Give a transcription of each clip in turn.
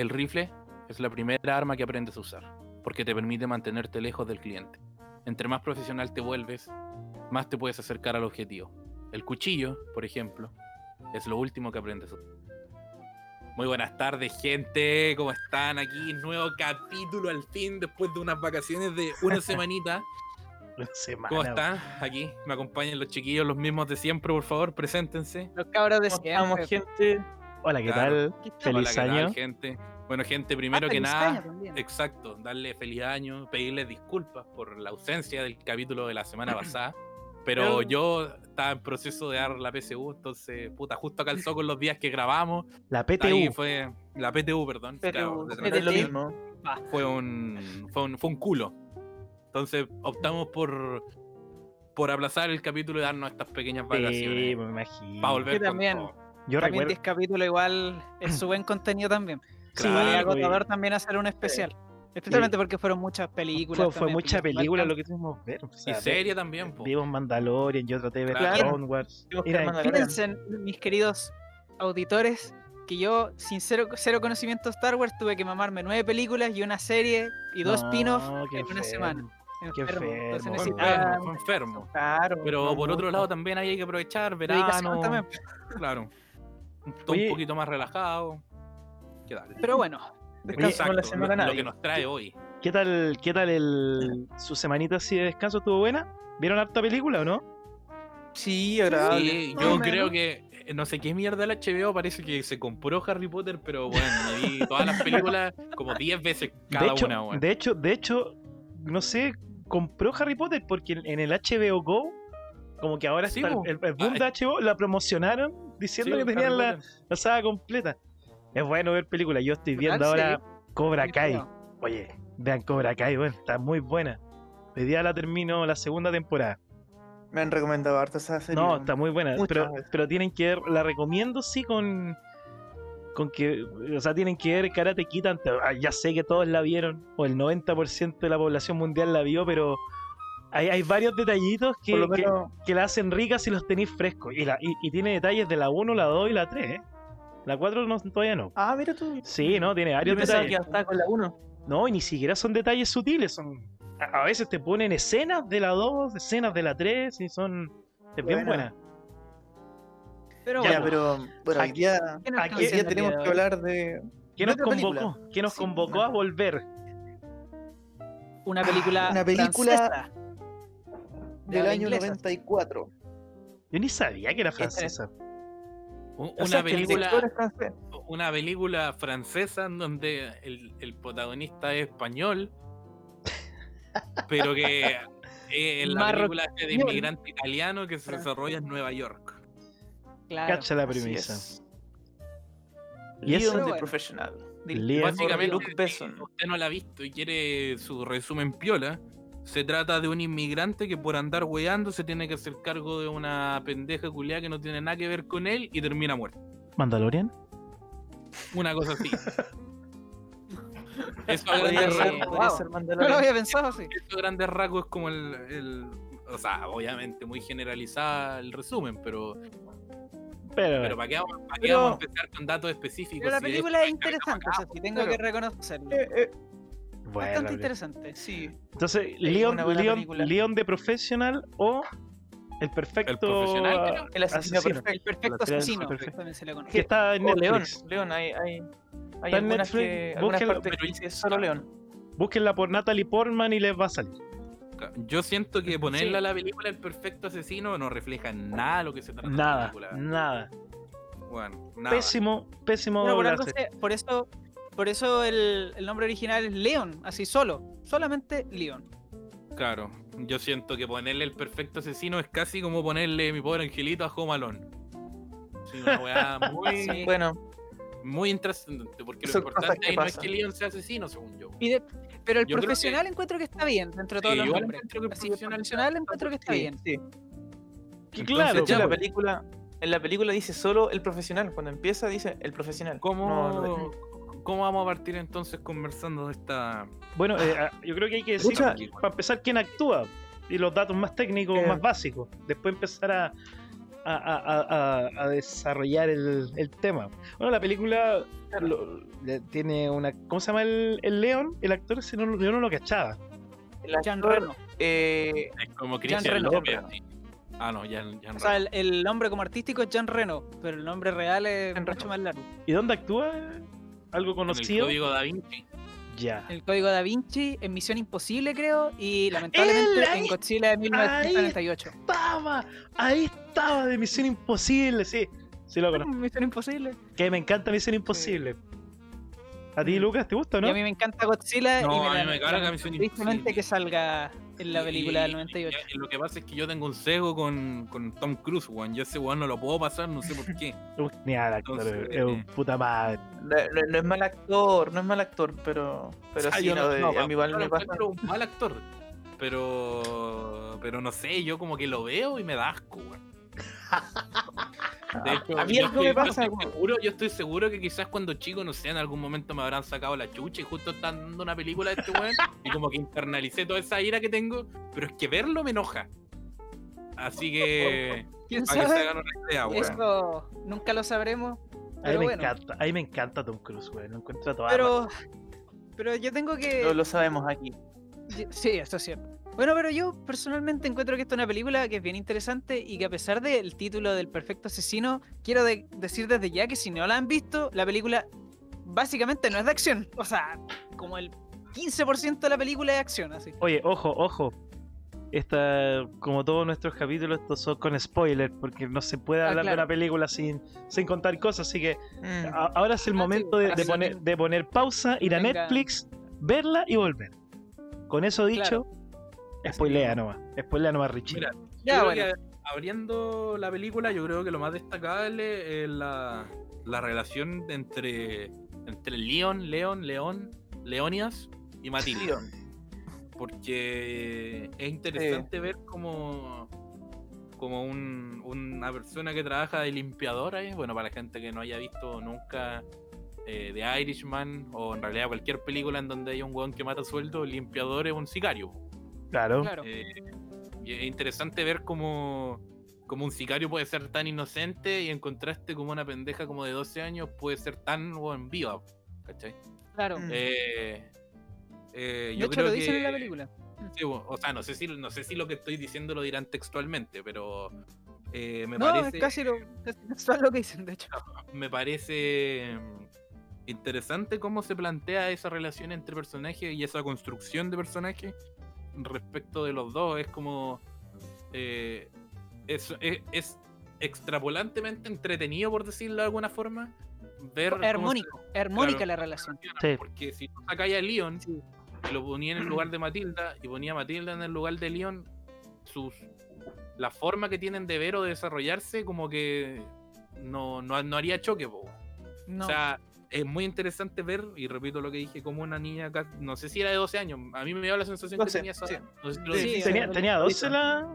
El rifle es la primera arma que aprendes a usar, porque te permite mantenerte lejos del cliente. Entre más profesional te vuelves, más te puedes acercar al objetivo. El cuchillo, por ejemplo, es lo último que aprendes a usar. Muy buenas tardes, gente, ¿cómo están? Aquí, nuevo capítulo al fin, después de unas vacaciones de una semanita. ¿Cómo están? Aquí, me acompañan los chiquillos, los mismos de siempre, por favor, preséntense. Los cabros de siempre. Vamos, gente. Hola, ¿qué tal? Feliz año. Hola, ¿qué tal, gente? Bueno, gente, primero que nada, exacto, darle feliz año, pedirles disculpas por la ausencia del capítulo de la semana pasada, pero yo estaba en proceso de dar la PSU, entonces, puta, justo calzó con los días que grabamos. La PTU. Fue, la PTU, perdón. Pero es lo mismo. Fue un culo. Entonces, optamos por aplazar el capítulo y darnos estas pequeñas vacaciones. Sí, me imagino. Para volver también, con todo. Yo también 10 capítulos igual es su buen contenido también. Claro, sí, es agotador también hacer un especial. Especialmente porque fueron muchas películas. Fue mucha película lo que tuvimos ver. O sea, y serie también. Vimos Mandalorian, yo traté de ver Clone Wars. Fíjense, mis queridos auditores, que yo, sin cero conocimiento de Star Wars, tuve que mamarme 9 películas y una serie y 2 spin-offs en una semana. Enfermo. Claro, pero por otro lado también hay que aprovechar verano. Claro. Un poquito más relajado. ¿Qué tal? Pero bueno, descansamos la semana lo que nos trae hoy. ¿Qué tal su semanita así de descanso? ¿Estuvo buena? ¿Vieron harta película o no? Sí, agradable. Sí, yo creo que no sé qué mierda el HBO, parece que se compró Harry Potter, pero bueno, me vi todas las películas como 10 veces cada una. Bueno. De hecho, no sé, compró Harry Potter porque en el HBO Go, como que ahora está el boom de HBO, la promocionaron diciendo que tenían la saga completa. Es bueno ver películas. Yo estoy viendo ahora Cobra Kai. Oye, vean Cobra Kai, bueno, está muy buena. Hoy día la termino la segunda temporada. Me han recomendado harto esa serie. No, está muy buena, pero tienen que ver, la recomiendo sí con que, o sea, tienen que ver Karate Kid. Ya sé que todos la vieron, o el 90% de la población mundial la vio, pero hay varios detallitos que la hacen rica si los tenéis frescos. Y tiene detalles de la 1, la 2 y la 3, ¿eh? La 4 no, todavía no. Ah, mira tú. Sí, no, tiene varios detalles. Yo pensaba que hasta con la 1. No, y ni siquiera son detalles sutiles. A veces te ponen escenas de la 2, escenas de la 3, y son... Es bien buena. Pero ya, bueno, aquí ya tenemos que hablar de... ¿Qué nos convocó? ¿Qué nos convocó a volver? Una película francesa. Del año inglesa. 94. Yo ni sabía que era francesa. Una película francesa en donde el protagonista es español, pero que es la película de inmigrante italiano que se desarrolla en Nueva York. Claro. Cacha la premisa. Y es de profesional. Básicamente, Luc Besson. Si usted no la ha visto y quiere su resumen piola, se trata de un inmigrante que por andar hueando se tiene que hacer cargo de una pendeja culiada que no tiene nada que ver con él y termina muerto. ¿Mandalorian? Una cosa así. Eso a grandes rasgos. No lo había pensado así. Eso a grandes rasgos es como el... O sea, obviamente muy generalizada el resumen, Pero ¿para qué vamos a empezar con datos específicos? Pero la película es interesante, o sea, si tengo que reconocerlo. Bastante interesante, sí. Entonces, Leon de Professional o El Perfecto... El Profesional, creo. El asesino. El Perfecto Asesino. También se le conoce. Que está en Netflix. Leon, hay algunas partes que dice solo Leon. Búsquenla por Natalie Portman y les va a salir. Yo siento que ponerla a la película El Perfecto Asesino no refleja nada de lo que se trata de la película. Nada. Bueno, nada. Pésimo doblarse. Por eso el nombre original es Leon, así solamente Leon. Claro, yo siento que ponerle El Perfecto Asesino es casi como ponerle Mi Pobre Angelito a Home Alone. Sí, una weá muy... sí, bueno. Muy intrascendente, porque lo importante ahí no es que Leon sea asesino, según yo. Pero el profesional encuentro que está bien, dentro de todos los nombres. El profesional encuentro que está bien. Sí. Entonces, claro, ya, en la película dice solo El Profesional, cuando empieza dice El Profesional. ¿Cómo...? ¿Cómo vamos a partir entonces conversando de esta...? Bueno, yo creo que hay que decir, para empezar, quién actúa y los datos más técnicos, más básicos. Después empezar a desarrollar el tema. Bueno, la película tiene una... ¿Cómo se llama el león? El actor, si no, yo no lo cachaba. El actor, Jean Reno. Es como Cristian López. Ah, no, Jean Reno. O sea, el nombre como artístico es Jean Reno, pero el nombre real es mucho más largo. ¿Y dónde actúa? ¿Algo conocido? El Código Da Vinci. Ya. El Código Da Vinci, en Misión Imposible, creo, y lamentablemente en Godzilla de 1998. Ahí estaba de Misión Imposible, sí lo conozco. Misión Imposible. Que me encanta Misión Imposible. ¿A ti, Lucas, te gusta o no? Y a mí me encanta Godzilla, no, y me carga Misión Imposible. Que salga en la película del 98. Y lo que pasa es que yo tengo un sesgo con Tom Cruise, weón. Yo ese weón no lo puedo pasar, no sé por qué. Ni al actor, es un puta madre. No es mal actor, pero sí, a mí igual me pasa. No es un mal actor, pero no sé, yo como que lo veo y me da asco, weón. Hecho, a mí algo me pasa. Yo estoy seguro que quizás cuando chico, no sé, en algún momento me habrán sacado la chucha y justo están dando una película de este weón y como que internalicé toda esa ira que tengo, pero es que verlo me enoja. Así que ¿quién sabe? Que se hagan una idea, weón. Eso nunca lo sabremos. A mí me encanta Tom Cruise, weón. Lo encuentro toda pero yo tengo que... Lo sabemos aquí. Sí, esto es cierto. Bueno, pero yo personalmente encuentro que esta es una película que es bien interesante y que, a pesar del título del perfecto asesino, quiero decir desde ya que si no la han visto, la película básicamente no es de acción. O sea, como el 15% de la película es de acción, así. Oye, ojo. Esta, como todos nuestros capítulos, estos son con spoilers, porque no se puede hablar de una película sin contar cosas, así que ahora es el momento de poner pausa, ir a Netflix, verla y volver. Con eso dicho, spoilea nomás, Richie. Mira, ya, abriendo la película, yo creo que lo más destacable es la relación entre Leonidas y Matilde. Porque es interesante ver como una persona que trabaja de limpiadora, bueno, para la gente que no haya visto nunca... The Irishman, o en realidad cualquier película en donde hay un weón que mata sueldo, el limpiador es un sicario. Claro. Y es interesante ver cómo un sicario puede ser tan inocente y en contraste como una pendeja como de 12 años puede ser tan viva, ¿cachai? Claro. Yo de hecho creo lo dicen en la película. Sí, o sea, no sé si lo que estoy diciendo lo dirán textualmente, pero me parece... es casi lo que dicen, de hecho. Me parece... interesante cómo se plantea esa relación entre personajes y esa construcción de personajes respecto de los dos. Es como es extrapolantemente entretenido, por decirlo de alguna forma, ver armónica la relación, porque si tú sacáis a Leon y lo ponía en el lugar de Matilda y ponía a Matilda en el lugar de Leon, la forma que tienen de ver o de desarrollarse como que no haría choque, o sea, es muy interesante ver, y repito lo que dije, como una niña, no sé si era de 12 años, a mí me dio la sensación 12, que tenía esa edad. No sé si tenía 12 la...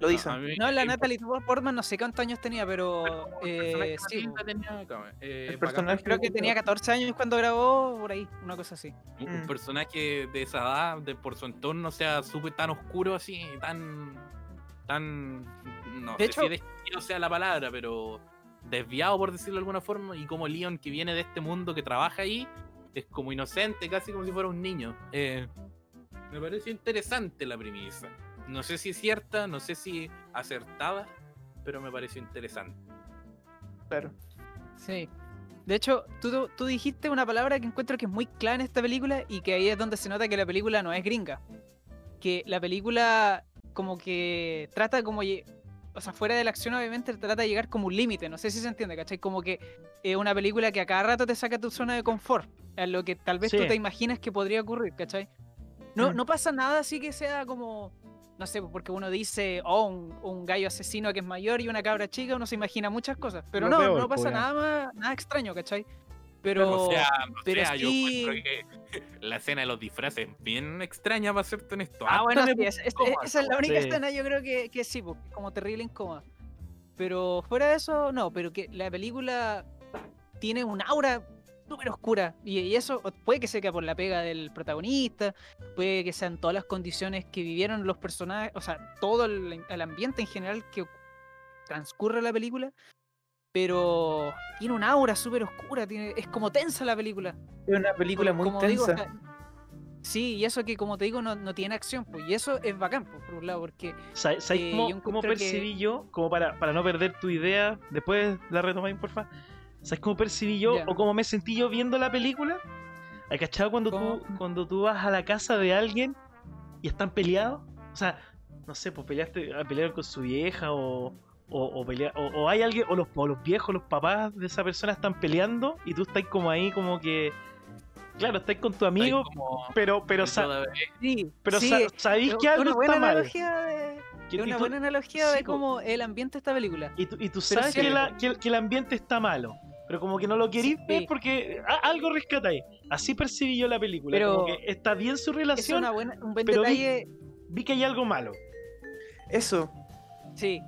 Lo dicen. La Natalie Portman no sé cuántos años tenía, pero... creo que tenía 14 años cuando grabó, por ahí, una cosa así. Un personaje de esa edad, por su entorno, sea súper tan oscuro así, tan... No sé si destino sea la palabra, pero... desviado, por decirlo de alguna forma, y como Leon, que viene de este mundo, que trabaja ahí, es como inocente, casi como si fuera un niño. Me pareció interesante la premisa, no sé si cierta, no sé si acertada, pero me pareció interesante. Pero sí, de hecho tú dijiste una palabra que encuentro que es muy clara en esta película, y que ahí es donde se nota que la película no es gringa, que la película como que trata como... O sea, fuera de la acción, obviamente, trata de llegar como un límite. No sé si se entiende, ¿cachai? Como que es una película que a cada rato te saca tu zona de confort, a lo que tal vez tú te imaginas que podría ocurrir, ¿cachai? No pasa nada así que sea como... No sé, porque uno dice, un gallo asesino que es mayor y una cabra chica, uno se imagina muchas cosas. Pero no pasa nada más, nada extraño, ¿cachai? Pero... O sea, sí... yo encuentro que la escena de los disfraces es bien extraña, para serte honesto. Bueno, sí, esa es la única escena, yo creo que sí, porque es como terrible, incómoda. Pero fuera de eso, no, pero que la película tiene un aura súper oscura, y eso puede que sea por la pega del protagonista, puede que sean todas las condiciones que vivieron los personajes, o sea, todo el ambiente en general que transcurre la película, pero tiene una aura súper oscura, es como tensa la película. Es una película muy tensa. Digo, o sea, sí, y eso que, como te digo, no tiene acción, pues, y eso es bacán, pues, por un lado, porque... ¿Sabes cómo percibí yo? Como para no perder tu idea, después la retomáis, porfa. ¿Sabes cómo percibí yo o cómo me sentí yo viendo la película? ¿Hay cachado cuando tú vas a la casa de alguien y están peleados? O sea, no sé, pues pelearon con su vieja o hay alguien, o los viejos, los papás de esa persona están peleando y tú estás como ahí, como que... Claro, estás con tu amigo, como, pero sabéis que algo está mal. Es una buena analogía de cómo el ambiente de esta película. Y tú sabes que el ambiente está malo, pero como que no lo querís ver porque algo rescatáis. Así percibí yo la película, pero como que está bien su relación, es un buen pero detalle... vi que hay algo malo. Eso. Sí.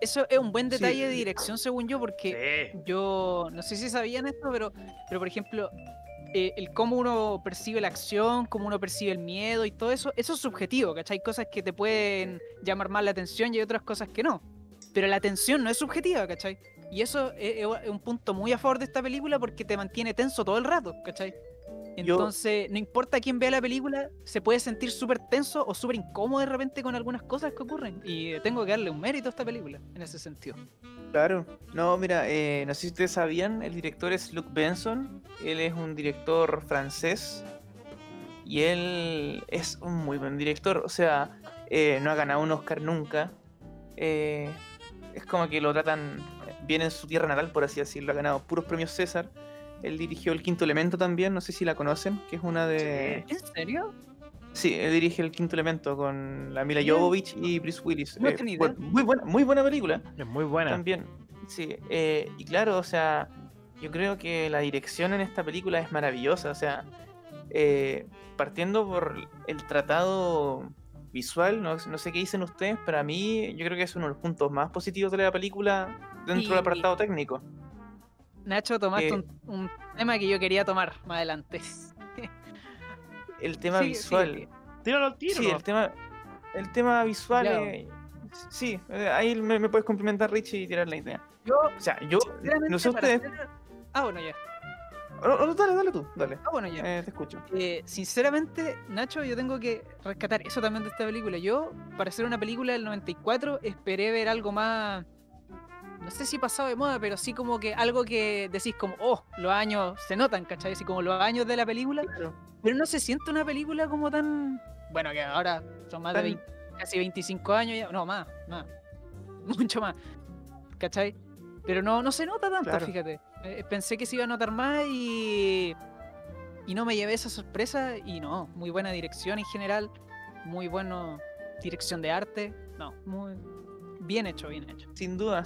Eso es un buen detalle de dirección, según yo, porque yo no sé si sabían esto, pero por ejemplo... el cómo uno percibe la acción, cómo uno percibe el miedo y todo eso, eso es subjetivo, ¿cachai? Hay cosas que te pueden llamar más la atención y hay otras cosas que no. Pero la atención no es subjetiva, ¿cachai? Y eso es un punto muy a favor de esta película porque te mantiene tenso todo el rato, ¿cachai? Entonces, no importa quién vea la película, se puede sentir súper tenso o súper incómodo de repente con algunas cosas que ocurren. Y tengo que darle un mérito a esta película, en ese sentido. Claro. No, mira, no sé si ustedes sabían, el director es Luc Besson. Él es un director francés. Y él es un muy buen director. O sea, no ha ganado un Oscar nunca. Es como que lo tratan bien en su tierra natal, por así decirlo. Ha ganado puros premios César. Él dirigió El Quinto Elemento también, no sé si la conocen, que es una de... ¿En serio? Sí, él dirige El Quinto Elemento con la Mila Jovovich y Bruce Willis. No tenía idea. Muy buena película. Es muy buena. También, sí. Y claro, o sea, yo creo que la dirección en esta película es maravillosa. O sea, partiendo por el tratado visual, no sé qué dicen ustedes, pero a mí yo creo que es uno de los puntos más positivos de la película dentro del apartado técnico. Nacho, tomaste un tema que yo quería tomar más adelante. El tema visual. Sí. Tíralo al tiro. Sí, el tema visual. Claro. Sí, ahí me puedes complementar, Richie, y tirar la idea. Yo no sé ustedes. Dale tú, dale. Te escucho. Sinceramente, Nacho, yo tengo que rescatar eso también de esta película. Yo, para hacer una película del 94, esperé ver algo más... No sé si pasado de moda, pero sí como que algo que decís como, los años se notan, ¿cachai? Así como los años de la película, claro. Pero no se siente una película como tan... Bueno, que ahora son más de casi 25 años, ya. No, más, mucho más, ¿cachai? Pero no se nota tanto, claro. Fíjate. Pensé que se iba a notar más y no me llevé esa sorpresa y no, muy buena dirección en general, muy buena dirección de arte, Bien hecho. Sin duda.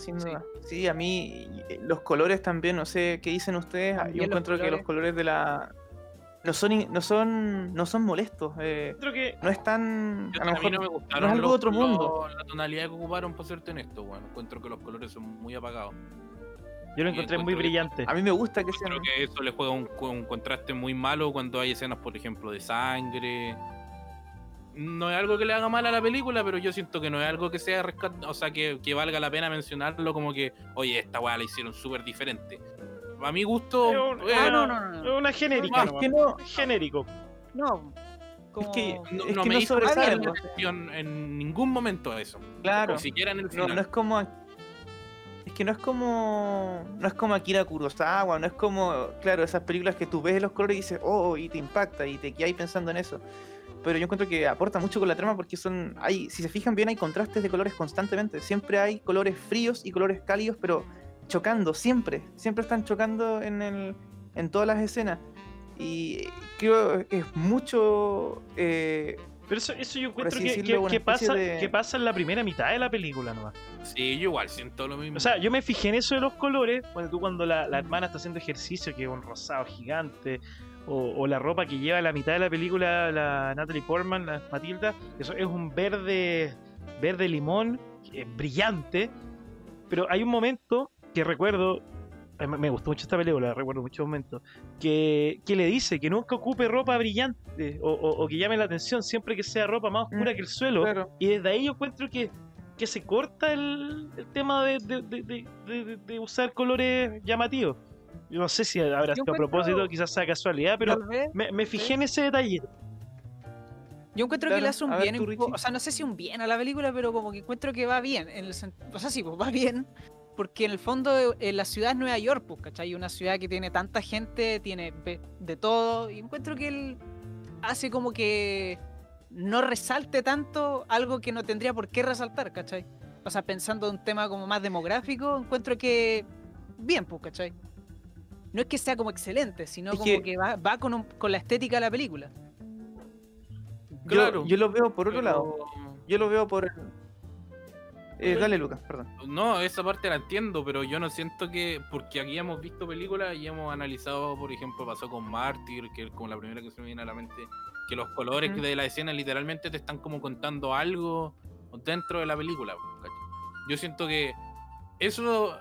Sí, a mí los colores también, no sé qué dicen ustedes. Yo encuentro que los colores de la no son molestos. Creo que no es tan... A lo mejor no me gustaron. No es algo de otro mundo. La tonalidad que ocuparon, para serte honesto, bueno, encuentro que los colores son muy apagados. Yo lo encontré muy brillante. A mí me gusta que sea. Creo que eso le juega un contraste muy malo cuando hay escenas, por ejemplo, de sangre. No es algo que le haga mal a la película, pero yo siento que no es algo que sea o sea, que valga la pena mencionarlo como que, oye, esta weá la hicieron súper diferente. A mi gusto... No. Una genérica. Es que no... Genérico. No. Como... Es que me hizo sobresale la atención en ningún momento eso. Claro. Ni siquiera en el final. No es como... Es que no es como Akira Kurosawa, no es como... Claro, esas películas que tú ves los colores y dices, y te impacta, y te quedas pensando en eso. Pero yo encuentro que aporta mucho con la trama porque si se fijan bien, hay contrastes de colores constantemente. Siempre hay colores fríos y colores cálidos, pero chocando, siempre están chocando en todas las escenas. Y creo que es mucho... pero eso yo encuentro que pasa en la primera mitad de la película nomás. Sí, yo igual siento lo mismo. O sea, yo me fijé en eso de los colores, cuando la hermana está haciendo ejercicio, que es un rosado gigante... O la ropa que lleva la mitad de la película, la Natalie Portman, la Matilda, eso es un verde limón, brillante. Pero hay un momento que recuerdo, me gustó mucho esta película, recuerdo muchos momentos, que le dice que nunca ocupe ropa brillante o que llame la atención, siempre que sea ropa más oscura que el suelo. Claro. Y desde ahí yo encuentro que que se corta el tema de usar colores llamativos. No sé si habrá sido a propósito, quizás sea casualidad, pero me fijé en ese detalle. Yo encuentro que le hace un bien, o sea, no sé si un bien a la película, pero como que encuentro que va bien, en el o sea, sí, pues va bien, porque en el fondo la ciudad es Nueva York, pues, ¿cachai? Una ciudad que tiene tanta gente, tiene de todo, y encuentro que él hace como que no resalte tanto algo que no tendría por qué resaltar, ¿cachai? O sea, pensando en un tema como más demográfico, encuentro que bien, pues, ¿cachai? No es que sea como excelente, sino es como que va con la estética de la película. Claro. Yo lo veo por otro lado. Yo lo veo por... dale, Lucas, perdón. No, esa parte la entiendo, pero yo no siento que... Porque aquí hemos visto películas y hemos analizado, por ejemplo, pasó con Martyrs, que es como la primera que se me viene a la mente, que los colores de la escena literalmente te están como contando algo dentro de la película, ¿cachai? Yo siento que eso,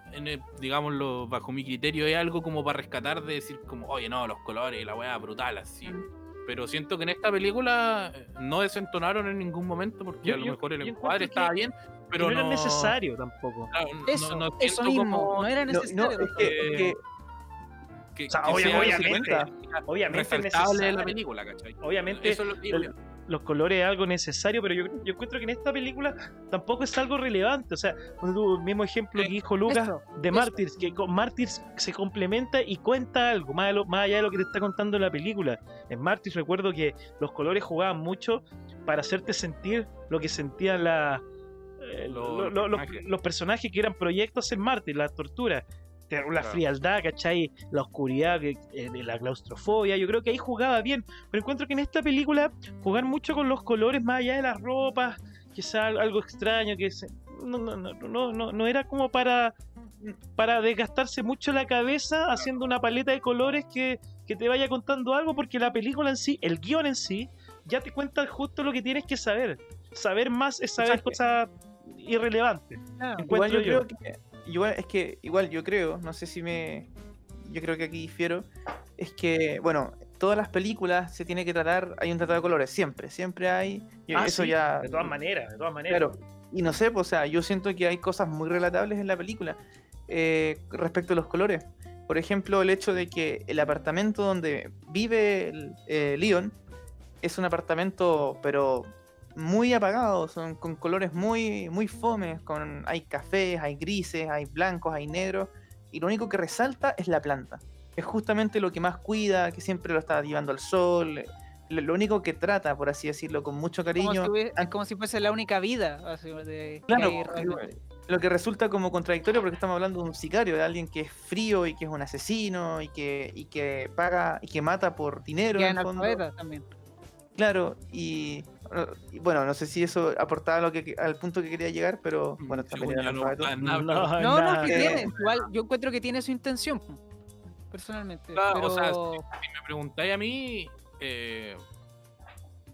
digámoslo, bajo mi criterio, es algo como para rescatar de decir como, oye, no, los colores, la weá brutal, así... Pero siento que en esta película no desentonaron en ningún momento, porque a lo mejor el encuadre estaba bien, pero no era necesario tampoco. Eso mismo, no era necesario. Obviamente es necesario la película, ¿cachai? Obviamente eso es lo que los colores es algo necesario, pero yo encuentro que en esta película tampoco es algo relevante. O sea, el mismo ejemplo que dijo Lucas de Martyrs, que con Martyrs se complementa y cuenta algo más allá de lo que te está contando en la película. En Martyrs recuerdo que los colores jugaban mucho para hacerte sentir lo que sentían los personajes que eran proyectos en Martyrs, las torturas, la frialdad, ¿cachai? La oscuridad, la claustrofobia. Yo creo que ahí jugaba bien, pero encuentro que en esta película jugar mucho con los colores más allá de las ropas, quizá algo extraño, que no era como para desgastarse mucho la cabeza haciendo una paleta de colores que te vaya contando algo, porque la película en sí, el guión en sí, ya te cuenta justo lo que tienes que saber. Saber más es saber cosas irrelevantes. Igual yo creo que... Yo creo que aquí difiero. Es que, bueno, todas las películas se tiene que tratar, hay un tratado de colores, siempre hay. Eso sí, ya. De todas maneras. Claro. Y no sé, pues, o sea, yo siento que hay cosas muy relatables en la película respecto a los colores. Por ejemplo, el hecho de que el apartamento donde vive Leon es un apartamento, pero muy apagados, son con colores muy, muy fomes, hay cafés, hay grises, hay blancos, hay negros, y lo único que resalta es la planta. Es justamente lo que más cuida, que siempre lo está llevando al sol, lo único que trata, por así decirlo, con mucho cariño. Como si fuese la única vida. Claro, lo que resulta como contradictorio, porque estamos hablando de un sicario, de alguien que es frío y que es un asesino y que paga y que mata por dinero. Y en el fondo también. Claro, y bueno, no sé si eso aportaba al punto que quería llegar, pero bueno, también era no, que tiene, igual yo encuentro que tiene su intención, personalmente. Claro, pero... o sea, si me preguntáis a mí... Es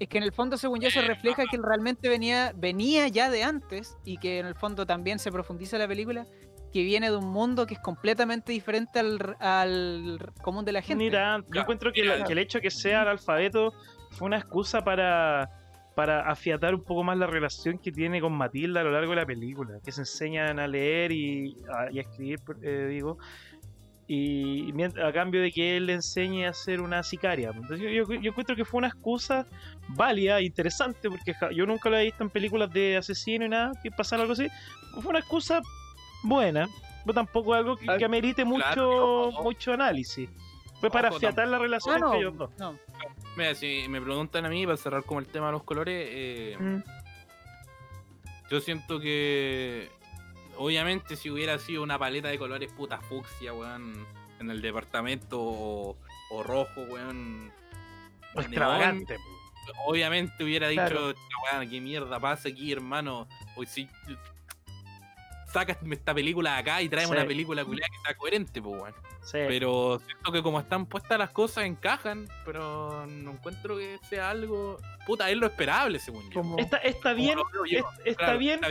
que en el fondo, según yo, se refleja que él realmente venía ya de antes, y que en el fondo también se profundiza la película, que viene de un mundo que es completamente diferente al común de la gente. Mira, yo encuentro que el hecho que sea el alfabeto fue una excusa para afiatar un poco más la relación que tiene con Matilda a lo largo de la película, que se enseñan a leer y a escribir, y a cambio de que él le enseñe a ser una sicaria. Entonces yo encuentro que fue una excusa válida, interesante, porque yo nunca lo he visto en películas de asesino y nada, que pasara algo así. Fue una excusa buena, pero tampoco algo que amerite mucho análisis. Fue para afiatar la relación entre ellos dos. No. Mira, si me preguntan a mí, para cerrar como el tema de los colores, yo siento que obviamente si hubiera sido una paleta de colores puta fucsia, weón, en el departamento, o rojo, weón, extravagante, obviamente hubiera dicho, weón, qué mierda pasa aquí, hermano. O si sacas esta película de acá y traes una película culiada que sea coherente, pues, weón. Sí. Pero siento que como están puestas las cosas encajan, pero no encuentro que sea algo... Puta, es lo esperable, según yo. Está bien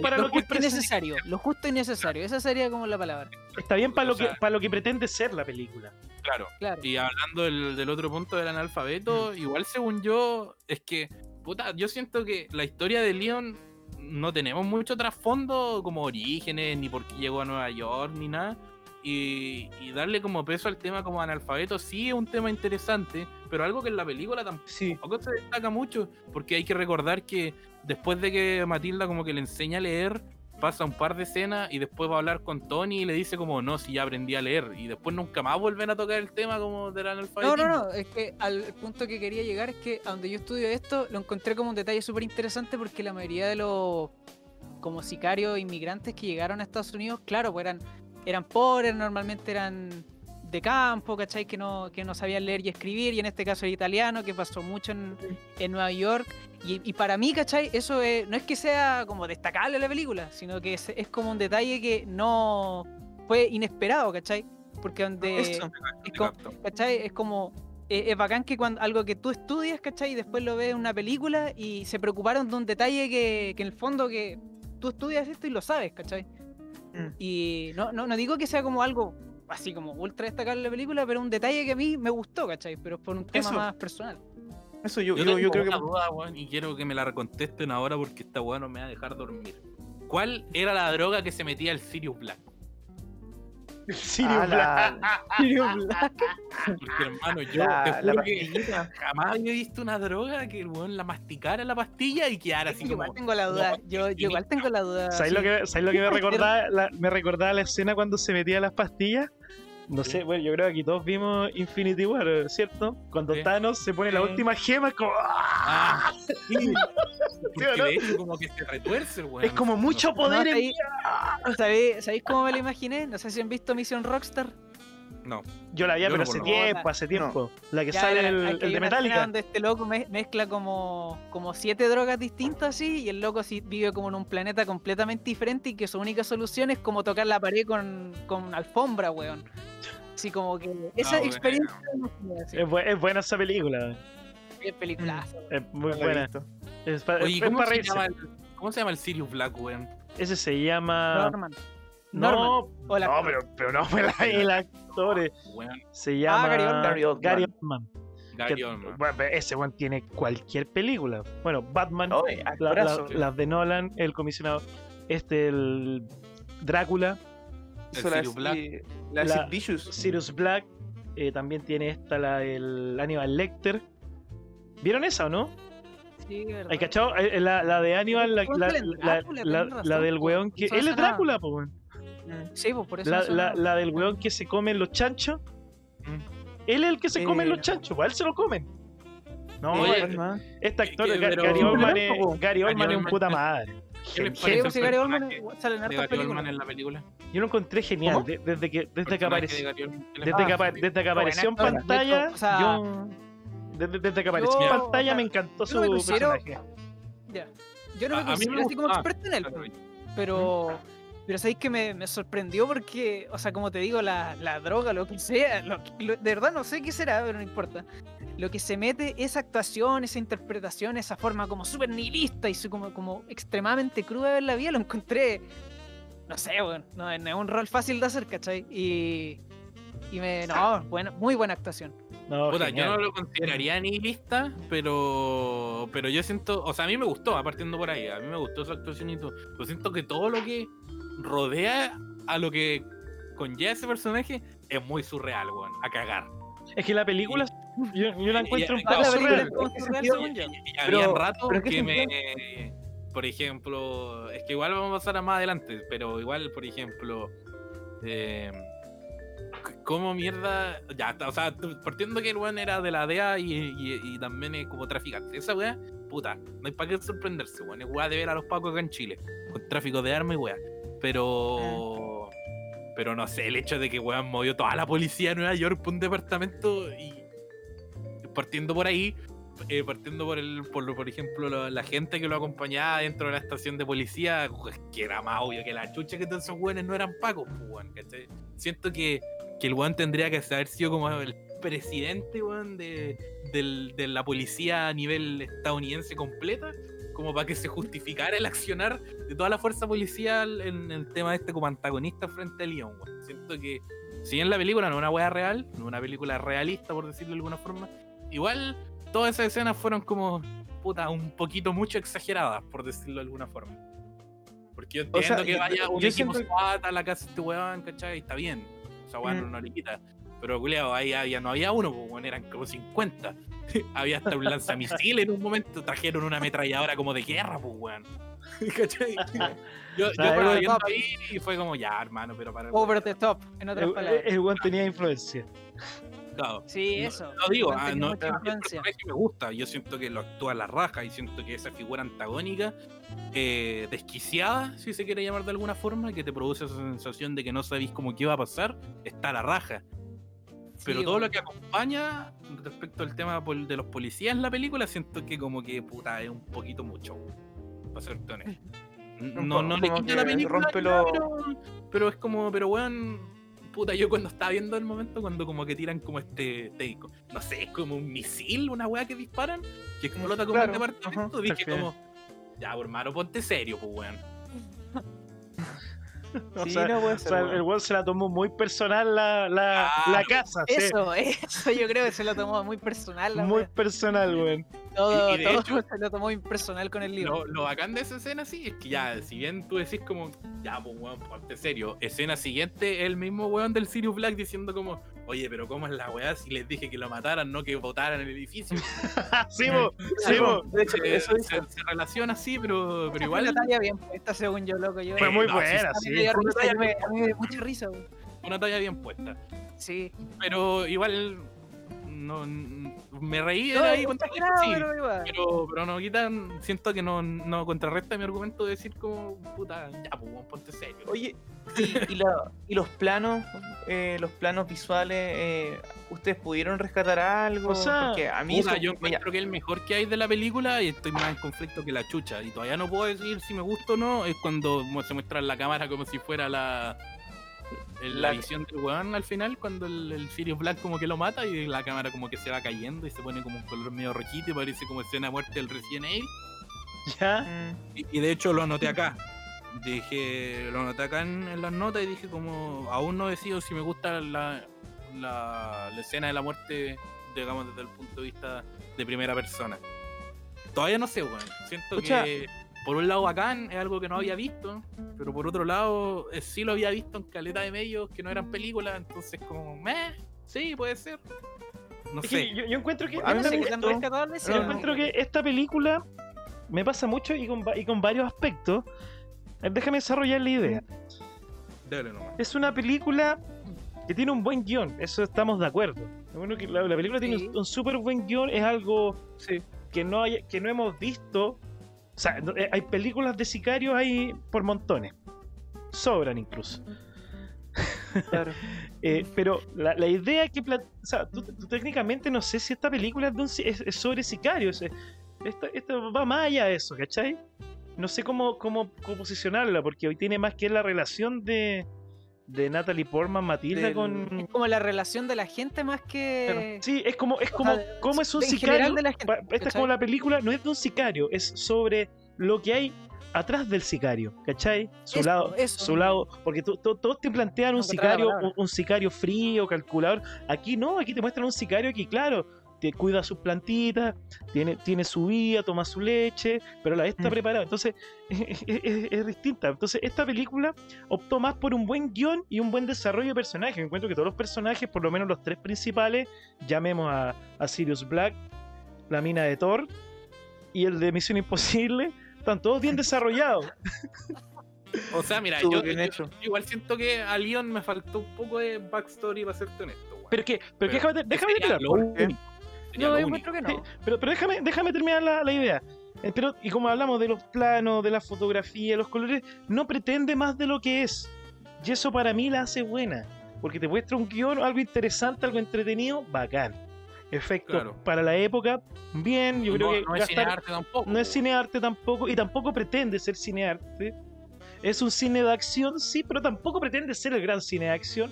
para lo que es necesario. Lo justo y necesario, esa sería como la palabra. Está bien para lo que pretende ser la película. Claro. Y hablando del otro punto del analfabeto, igual según yo, es que... Puta, yo siento que la historia de Leon no tenemos mucho trasfondo como orígenes, ni por qué llegó a Nueva York, ni nada. Y darle como peso al tema como analfabeto sí es un tema interesante, pero algo que en la película tampoco se destaca mucho, porque hay que recordar que después de que Matilda como que le enseña a leer, pasa un par de escenas y después va a hablar con Tony y le dice como, no, si ya aprendí a leer, y después nunca más vuelven a tocar el tema como del analfabetismo. No, es que al punto que quería llegar es que a donde yo estudio esto lo encontré como un detalle súper interesante, porque la mayoría de los como sicarios inmigrantes que llegaron a Estados Unidos, claro, pues eran pobres, normalmente eran de campo, ¿cachai? Que no sabían leer y escribir, y en este caso el italiano, que pasó mucho en Nueva York. Y para mí, ¿cachai? Eso no es que sea como destacable la película, sino que es como un detalle que no fue inesperado, ¿cachai? Porque es como... es bacán que cuando algo que tú estudias, ¿cachai? Y después lo ves en una película y se preocuparon de un detalle que en el fondo que tú estudias esto y lo sabes, ¿cachai? Y no digo que sea como algo así como ultra destacable la película, pero un detalle que a mí me gustó, ¿cachai? Pero es por un tema más personal. Eso yo creo que... Yo tengo una duda, weón, y quiero que me la recontesten ahora porque esta weá no me va a dejar dormir. ¿Cuál era la droga que se metía el Sirius Black? El Sirius Black. Sirius Black. Porque, hermano, yo te juro que jamás había visto una droga que el weón la masticara la pastilla y quedara así como... Igual tengo la duda. Yo igual tengo la duda. ¿Sabes lo que me recordaba? Me recordaba la escena cuando se metía las pastillas. No sé, bueno, yo creo que aquí todos vimos Infinity War, ¿cierto? Cuando Thanos se pone la última gema, es como... ¡Ah! Sí. Porque de hecho como que se retuerce, weón. Es como mucho poder en... ¿Sabéis cómo me lo imaginé? No sé si han visto Misión Rockstar. No. Yo la vi, pero hace tiempo. La que ya sale el de Metallica. Donde este loco mezcla como 7 drogas distintas así, y el loco así vive como en un planeta completamente diferente y que su única solución es como tocar la pared con alfombra, weón. Así como que esa experiencia... Bueno. Es buena esa película. Es peliculazo. Es muy buena. Oye, ¿cómo se llama el Sirius Black, weón? Ese se llama... Se llama Gary Oldman. Bueno, ese one tiene cualquier película. Bueno, Batman, las de Nolan, el comisionado, el Drácula, Sirius Black, también tiene el Aníbal Lecter. ¿Vieron esa o no? Sí, verdad. ¿Hay cachado? La de Aníbal, la del weón que... Él es Drácula, po, weón. Sí, pues por eso. La del weón que se comen los chanchos. Él es el que se comen los chanchos, pues, a él se lo comen. No, este actor, Gary Oldman es un puta madre. Gary Oldman sale en hartas películas. Yo lo encontré genial desde que apareció en pantalla. Desde que apareció en pantalla me encantó su personaje. Yo no me considero así como experto en él, pero sabéis que me sorprendió porque, o sea, como te digo, la droga, lo que sea, de verdad no sé qué será, pero no importa. Lo que se mete, esa actuación, esa interpretación, esa forma como súper nihilista y como extremadamente cruda de ver la vida, lo encontré, no sé, bueno, no es un rol fácil de hacer, ¿cachai? Muy buena actuación. No, yo no lo consideraría nihilista, pero yo siento, o sea, a mí me gustó, partiendo por ahí, a mí me gustó su actuación y todo. Yo siento que todo lo que rodea a lo que conlleva ese personaje es muy surreal, weón, a cagar. Es que la película, yo la encuentro un poco surreal. Había rato que me... Por ejemplo, es que igual vamos a pasar a más adelante, pero igual, por ejemplo... ¿Cómo mierda? Ya, o sea, partiendo que el weón era de la DEA y también es como traficante. Esa weá, puta, no hay para qué sorprenderse, weón. Es weá de ver a los pacos acá en Chile, con tráfico de armas y weá. Pero no sé, el hecho de que weón movió toda la policía de Nueva York por un departamento y partiendo por ahí, por ejemplo, la gente que lo acompañaba dentro de la estación de policía, pues, que era más obvio que la chucha que todos esos weones no eran pacos, weón, ¿cachai? Siento que el weón tendría que haber sido como el presidente, weón, de la policía a nivel estadounidense completa, como para que se justificara el accionar de toda la fuerza policial en el tema de este como antagonista frente al León, weón. Siento que, si en la película no es una wea real, no es una película realista, por decirlo de alguna forma, igual todas esas escenas fueron como, puta, un poquito mucho exageradas, por decirlo de alguna forma. Porque yo entiendo, o sea, que vaya un equipo SWAT a la casa de este weón, ¿cachai? Está bien. O sea, weón, no le quita. Pero, culiao, ahí había, no había uno, pues, bueno, eran como 50. Había hasta un lanzamisil en un momento, trajeron una ametralladora como de guerra, pues, weón. ¿Cachai? Yo estaba viendo ahí y fue como, ya, hermano, pero para... Over the top, en otras palabras. El weón tenía influencia. Claro. Sí, eso. No digo, no, me gusta. Yo siento que lo actúa a la raja y siento que esa figura antagónica, desquiciada, si se quiere llamar de alguna forma, que te produce esa sensación de que no sabís cómo qué va a pasar, está a la raja. Pero sí, todo bueno, lo que acompaña respecto al tema de los policías en la película, siento que como que puta, es un poquito mucho, para ser honesto. No le quita la película, pero es como, pero weón. Puta, yo cuando estaba viendo el momento, cuando como que tiran como no sé, es como un misil, una weá que disparan, que explota como un departamento, dije como, ya, hermano, ponte serio, pues, weón. Sí, el weón se la tomó muy personal la casa. Eso, sí. Eso yo creo que se lo tomó muy personal. Personal, weón. Todo, y de hecho, se lo tomó impersonal con el libro. Lo bacán de esa escena, sí, es que ya, si bien tú decís como, ya, pues, weón, ponte serio, escena siguiente, el mismo weón del Sirius Black diciendo como, oye, pero ¿cómo es la weá si les dije que lo mataran, no que botaran el edificio? Sí, de hecho, eso se relaciona así, pero igual. Una talla bien puesta, según yo, loco. Fue muy buena, sí. A mí me dio mucha risa, weón. Una talla bien puesta. Sí. Pero igual... No, me reí de ahí contra el pero no quitan, siento que no contrarresta mi argumento de decir como puta, ya pues ponte serio. Oye, y los planos, visuales, ¿ustedes pudieron rescatar algo? O sea, porque a mí yo encuentro que el mejor que hay de la película, y estoy más en conflicto que la chucha, y todavía no puedo decir si me gusta o no, es cuando se muestra en la cámara como si fuera la visión del weón al final, cuando el Sirius Black como que lo mata y la cámara como que se va cayendo y se pone como un color medio rojito y parece como escena muerte del Resident Evil. Ya. Y de hecho lo anoté acá. En las notas y dije como, aún no decido si me gusta la escena de la muerte, digamos, desde el punto de vista de primera persona. Todavía no sé, weón. Siento que... Por un lado bacán, es algo que no había visto, pero por otro lado sí lo había visto en caleta de medios que no eran películas, entonces como, sí, puede ser. No es sé. Yo encuentro que esta película me pasa mucho y con varios aspectos. Déjame desarrollar la idea. Dale nomás. Es una película que tiene un buen guión, eso estamos de acuerdo. Bueno, que la película tiene un súper buen guión, es algo que no hemos visto. O sea, hay películas de sicarios ahí por montones. Sobran incluso. Claro. Pero la idea es que... O sea, tú técnicamente no sé si esta película es sobre sicarios. Esto va más allá de eso, ¿cachai? No sé cómo posicionarla, porque hoy tiene más que la relación de Natalie Portman, Matilda con... Es como la relación de la gente más que... Sí, es como es un sicario. Esta es como la película, no es de un sicario, es sobre lo que hay atrás del sicario, ¿cachai? Su lado, porque todos te plantean un sicario frío, calculador. Aquí no, aquí te muestran un sicario que, claro, te cuida sus plantitas, tiene su vida, toma su leche, pero la vez está preparada. Entonces es distinta. Entonces esta película optó más por un buen guión y un buen desarrollo de personajes. Encuentro que todos los personajes, por lo menos los tres principales, llamemos a Sirius Black, la mina de Thor y el de Misión Imposible, están todos bien desarrollados. O sea, mira, yo igual siento que a Leon me faltó un poco de backstory, para serte honesto. Guay. Pero déjame terminarlo. No, yo encuentro que no. Sí, pero déjame terminar la idea. Pero, y como hablamos de los planos, de la fotografía, los colores, no pretende más de lo que es. Y eso para mí la hace buena. Porque te muestra un guión, algo interesante, algo entretenido, bacán. Efecto para la época, bien. Yo creo que no es cinearte tampoco. No es cinearte tampoco, y tampoco pretende ser cinearte. Es un cine de acción, sí, pero tampoco pretende ser el gran cine de acción.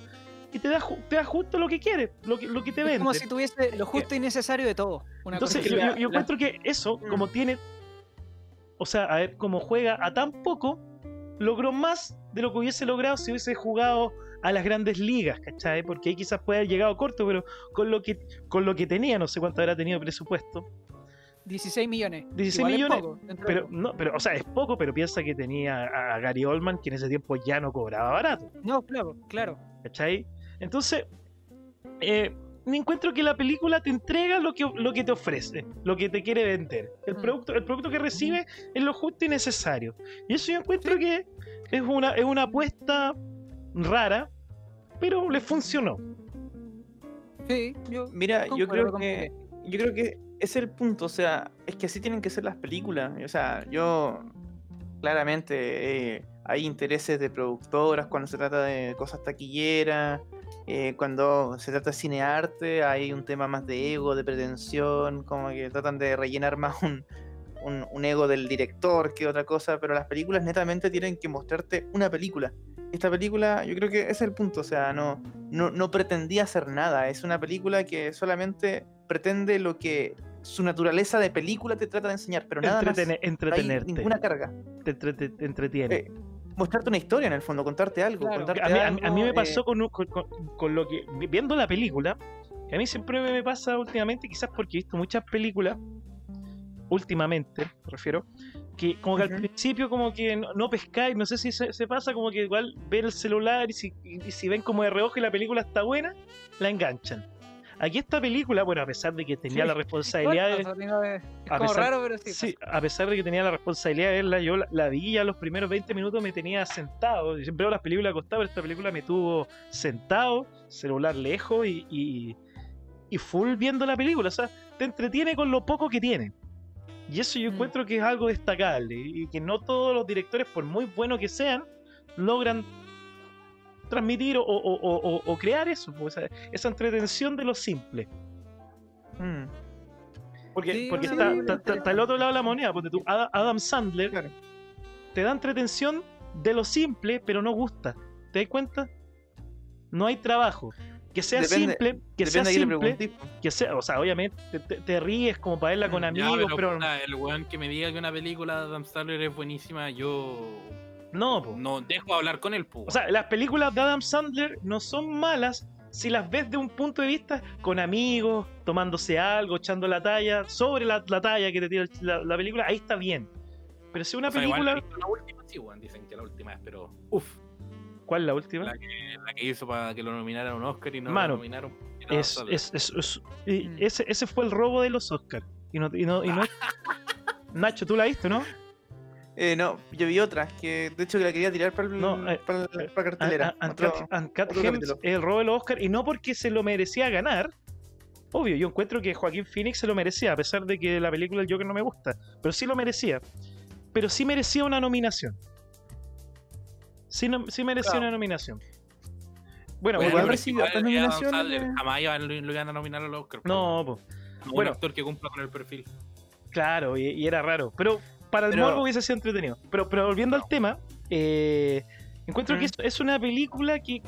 Y te da justo lo que quieres, lo que te vende. Es como si tuviese lo justo y necesario de todo. Entonces yo encuentro que eso, como tiene... O sea, a ver, como juega a tan poco, logró más de lo que hubiese logrado si hubiese jugado a las grandes ligas, ¿cachai? Porque ahí quizás puede haber llegado corto, pero con lo que tenía, no sé cuánto habrá tenido presupuesto, 16 millones. 16 igual millones, es poco, pero no, pero, o sea, es poco, pero piensa que tenía a Gary Oldman, que en ese tiempo ya no cobraba barato. No, claro, claro. ¿Cachai? Entonces, me encuentro que la película te entrega lo que te ofrece, lo que te quiere vender. El producto que recibe es lo justo y necesario. Y eso yo encuentro que es una apuesta rara, pero le funcionó. Sí, yo creo que ese es el punto, o sea, es que así tienen que ser las películas. O sea, yo claramente hay intereses de productoras cuando se trata de cosas taquilleras. Cuando se trata de cinearte hay un tema más de ego, de pretensión, como que tratan de rellenar más un ego del director que otra cosa, pero las películas netamente tienen que mostrarte una película. Esta película, yo creo que ese es el punto, o sea, no pretendía hacer nada, es una película que solamente pretende lo que su naturaleza de película te trata de enseñar, pero nada más, entretenerte. No hay ninguna carga. Te entretiene. Mostrarte una historia en el fondo, contarte algo. Claro. A mí me pasó con lo que, viendo la película, que a mí siempre me pasa últimamente, quizás porque he visto muchas películas, últimamente, me refiero, que como que al principio como que no pescáis, no sé si se pasa, como que igual ven el celular y si ven como de reojo y la película está buena, la enganchan. Aquí esta película, bueno, a pesar de que tenía la responsabilidad a pesar de que tenía la responsabilidad de verla, yo la vi ya los primeros 20 minutos, me tenía sentado. Yo siempre veo las películas acostado, pero esta película me tuvo sentado, celular lejos y full viendo la película. O sea, te entretiene con lo poco que tiene. Y eso yo encuentro que es algo destacable y que no todos los directores, por muy buenos que sean, logran transmitir o crear eso, pues, esa entretención de lo simple. Porque está al otro lado de la moneda, porque tú, Adam Sandler, claro, te da entretención de lo simple, pero no gusta. ¿Te das cuenta? No hay trabajo. Que sea simple, o sea, obviamente te ríes como para verla con amigos, pero el weón que me diga que una película de Adam Sandler es buenísima, yo no dejo hablar con él, po. O sea, las películas de Adam Sandler no son malas si las ves de un punto de vista con amigos, tomándose algo, echando la talla, sobre la talla que te tira la película, ahí está bien. Pero si una película... Igual, la última, sí, bueno, dicen que la última es, pero... Uf. ¿Cuál es la última? La que hizo para que lo nominaran a un Oscar y no lo nominaron. Ese fue el robo de los Oscars. Y no Nacho, tú la viste, ¿no? No, yo vi otras que de hecho que la quería tirar para cartelera. Uncut Gems, el robo de los Oscar, y no porque se lo merecía ganar. Obvio, yo encuentro que Joaquín Phoenix se lo merecía, a pesar de que la película del Joker no me gusta, pero sí lo merecía. Pero sí merecía una nominación. Una nominación. Bueno, igual recibió otras nominaciones. Jamás lo iban a nominar a los Oscar. No, pues. Un actor que cumpla con el perfil. Claro, y era raro. Pero para el morbo hubiese sido entretenido. Pero volviendo al tema, encuentro que es una película que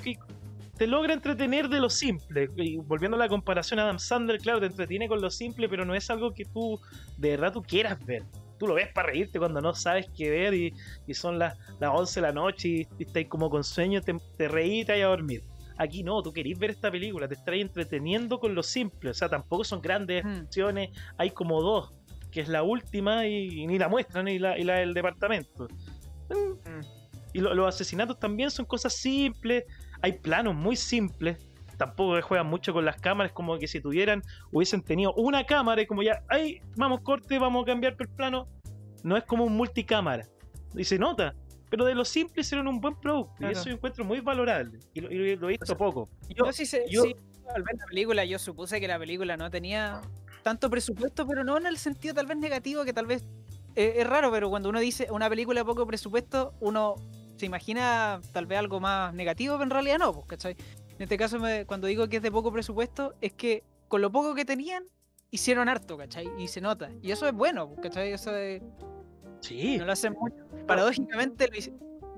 te logra entretener de lo simple. Y volviendo a la comparación a Adam Sandler, claro, te entretiene con lo simple, pero no es algo que tú, de verdad, tú quieras ver. Tú lo ves para reírte cuando no sabes qué ver y son las 11 de la noche y estás como con sueño, te reís y te vas a dormir. Aquí no, tú querís ver esta película, te estás entreteniendo con lo simple. O sea, tampoco son grandes acciones, hay como dos, que es la última y ni la muestran, y la del departamento. Y los asesinatos también son cosas simples, hay planos muy simples. Tampoco juegan mucho con las cámaras, como que si hubiesen tenido una cámara y como ya, ay, vamos corte, vamos a cambiar por plano. No es como un multicámara. Y se nota. Pero de lo simple hicieron un buen producto. Claro. Y eso yo encuentro muy valorable. Y lo he visto poco. Yo al ver la película, yo supuse que la película no tenía tanto presupuesto, pero no en el sentido tal vez negativo, que tal vez es raro, pero cuando uno dice una película de poco presupuesto, uno se imagina tal vez algo más negativo, pero en realidad no, ¿cachai? En este caso, cuando digo que es de poco presupuesto, es que con lo poco que tenían, hicieron harto, ¿cachai? Y se nota. Y eso es bueno, ¿cachai? Eso es... Sí. No lo hacen mucho. Paradójicamente,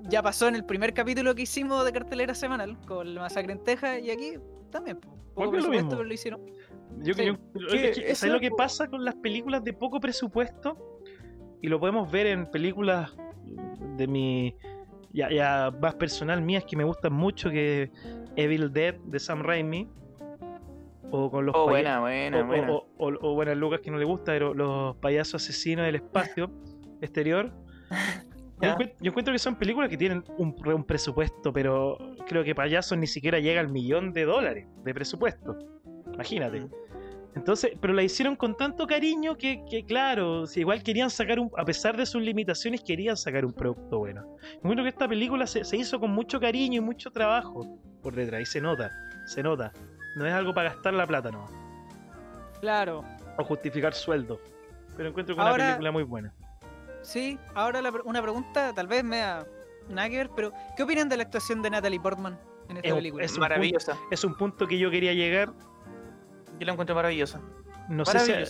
ya pasó en el primer capítulo que hicimos de cartelera semanal, con la masacre en Texas, y aquí también. Poco presupuesto, pero lo hicieron. ¿Sabes lo que pasa con las películas de poco presupuesto? Y lo podemos ver en películas de mi... Ya más personal mías que me gustan mucho, que Evil Dead de Sam Raimi, O con los el Lucas que no le gusta, pero los payasos asesinos del espacio exterior. Yo encuentro que son películas que tienen un presupuesto, pero creo que Payasos ni siquiera llega al $1,000,000 de presupuesto. Imagínate. Entonces, pero la hicieron con tanto cariño que claro, si igual querían sacar a pesar de sus limitaciones, querían sacar un producto bueno. Yo encuentro que esta película se hizo con mucho cariño y mucho trabajo por detrás, y se nota. No es algo para gastar la plata, no. Claro. O justificar sueldo. Pero encuentro que una película muy buena. Sí, ahora una pregunta, tal vez me da nada que ver, pero ¿qué opinan de la actuación de Natalie Portman en esta película? Es maravillosa. Es un punto que yo quería llegar. Yo la encuentro maravillosa. No sé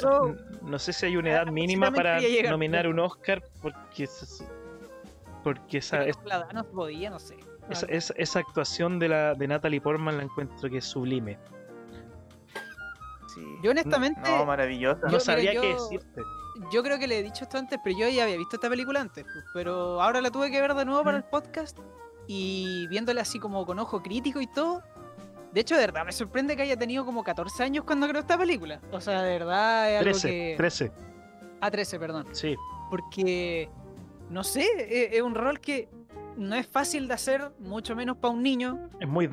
si hay una edad mínima para nominar un Oscar, porque no podía, no sé. Esa actuación de Natalie Portman la encuentro que es sublime. Sí. Yo honestamente... No, maravillosa. No sabía qué decirte. Yo creo que le he dicho esto antes, pero yo ya había visto esta película antes. Pero ahora la tuve que ver de nuevo para el podcast. Y viéndola así como con ojo crítico y todo. De hecho, de verdad, me sorprende que haya tenido como 14 años cuando creó esta película. O sea, de verdad es 13. Ah, 13, perdón. Sí. Porque, no sé, es un rol que... no es fácil de hacer, mucho menos para un niño. Es muy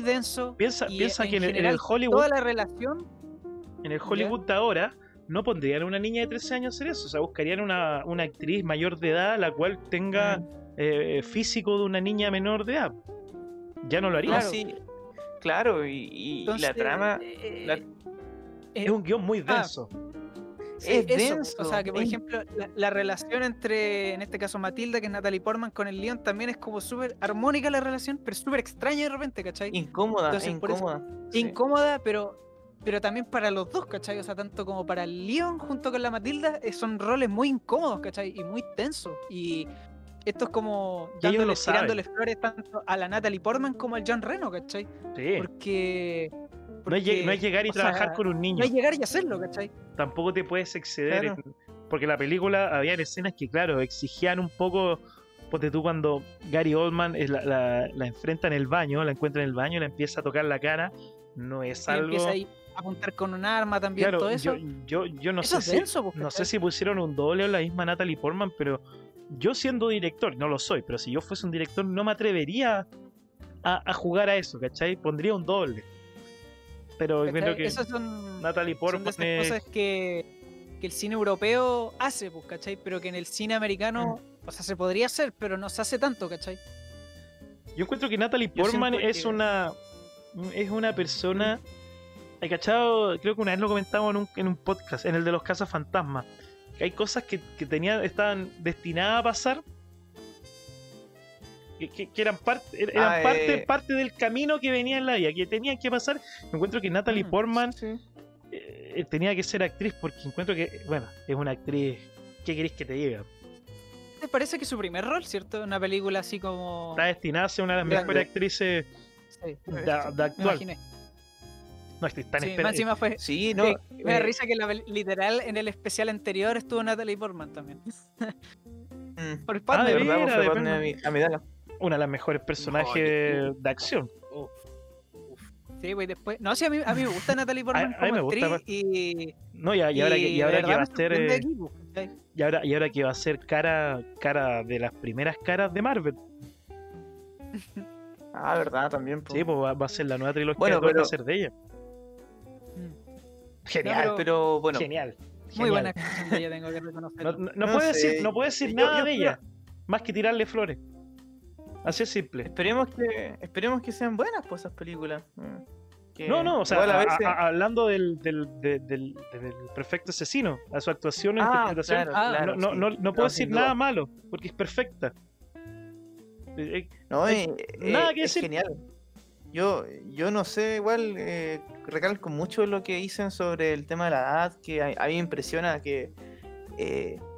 denso. Piensa que en el Hollywood... toda la relación... En el Hollywood de ahora, no pondrían a una niña de 13 años a hacer eso. O sea, buscarían una actriz mayor de edad, la cual tenga físico de una niña menor de edad. Ya no lo harían. Claro, sí, claro. Y entonces, la trama... es un guión muy denso. Es denso. O sea, que por ejemplo, la relación entre, en este caso, Matilda, que es Natalie Portman, con el León, también es como súper armónica la relación, pero súper extraña de repente, ¿cachai? Incómoda, pero también para los dos, ¿cachai? O sea, tanto como para el León junto con la Matilda, son roles muy incómodos, ¿cachai? Y muy tensos. Y esto es como tirándole flores tanto a la Natalie Portman como al Jean Reno, ¿cachai? Sí. Porque no es llegar y trabajar con un niño. No es llegar y hacerlo, ¿cachai? Tampoco te puedes exceder. Claro. Porque la película, había escenas que, claro, exigían un poco. Porque tú, cuando Gary Oldman la enfrenta en el baño, la encuentra en el baño, la empieza a tocar la cara, no es algo. Empieza ahí a apuntar con un arma también, claro, todo eso. Yo no, eso sé, denso, no sé si pusieron un doble o la misma Natalie Portman, pero yo siendo director, no lo soy, pero si yo fuese un director, no me atrevería a jugar a eso, ¿cachai? Pondría un doble. Pero creo que esos son, Natalie Portman son de esas cosas que el cine europeo hace, pues, ¿cachai? Pero que en el cine americano, o sea, se podría hacer, pero no se hace tanto, ¿cachai? Yo encuentro que Natalie Portman es una persona, hay cachado, creo que una vez lo comentamos en un podcast, en el de los cazafantasmas, que hay cosas que estaban destinadas a pasar, que eran parte del camino que venía en la vida, que tenían que pasar. Encuentro que Natalie Portman tenía que ser actriz, porque encuentro que, bueno, es una actriz. ¿Qué querés que te diga? ¿Te parece que es su primer rol, cierto? Una película así como... Está destinada a ser una de las mejores actrices de actual. Me imaginé. No, estoy tan esperando. Sí, no. Me da risa que literal en el especial anterior estuvo Natalie Portman también. Por el padre, de verdad, a mi edad. Una de las mejores personajes de acción. Sí, güey, después. No, sí, a mí me gusta Natalie Portman como actriz y... No, y ahora que va a ser cara de las primeras caras de Marvel. Ah, verdad, también. Pues. Sí, pues va a ser la nueva trilogía, pero va a ser de ella. Genial, pero bueno. Genial. Muy buena actuación de ella, tengo que reconocerlo. No puedo decir nada de ella, más que tirarle flores. Así es simple. Esperemos que sean buenas pues esas películas. Hablando del perfecto asesino, a su actuación e interpretación, claro, no puedo decir nada malo, porque es perfecta. Nada que decir. Genial. Yo no sé, igual recalco mucho lo que dicen sobre el tema de la edad, que a mí me impresiona que,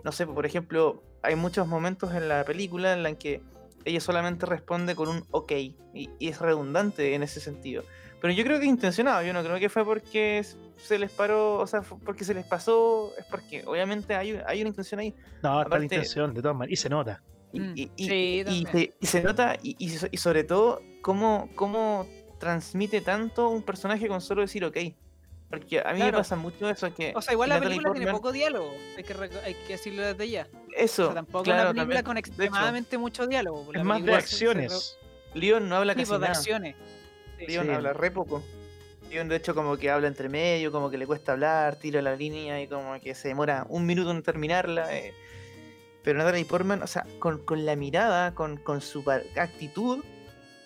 no sé, por ejemplo, hay muchos momentos en la película en la que ella solamente responde con un ok, y es redundante en ese sentido. Pero yo creo que es intencionado, yo no creo que fue porque se les paró, o sea, porque se les pasó, es porque obviamente hay una intención ahí. No, está la intención, de todas maneras, y se nota. Y se nota, y sobre todo, cómo transmite tanto un personaje con solo decir ok. Porque a mí me pasa mucho eso. Que o sea, igual la película tiene poco diálogo, hay que decirlo desde ya. Eso. O sea, tampoco es una película con extremadamente mucho diálogo. Es más de acciones. Leon no habla casi nada. Leon habla re poco. Leon, de hecho, como que habla entre medio, como que le cuesta hablar, tira la línea y como que se demora un minuto en terminarla. Pero Natalie Portman, o sea, con la mirada, con su actitud,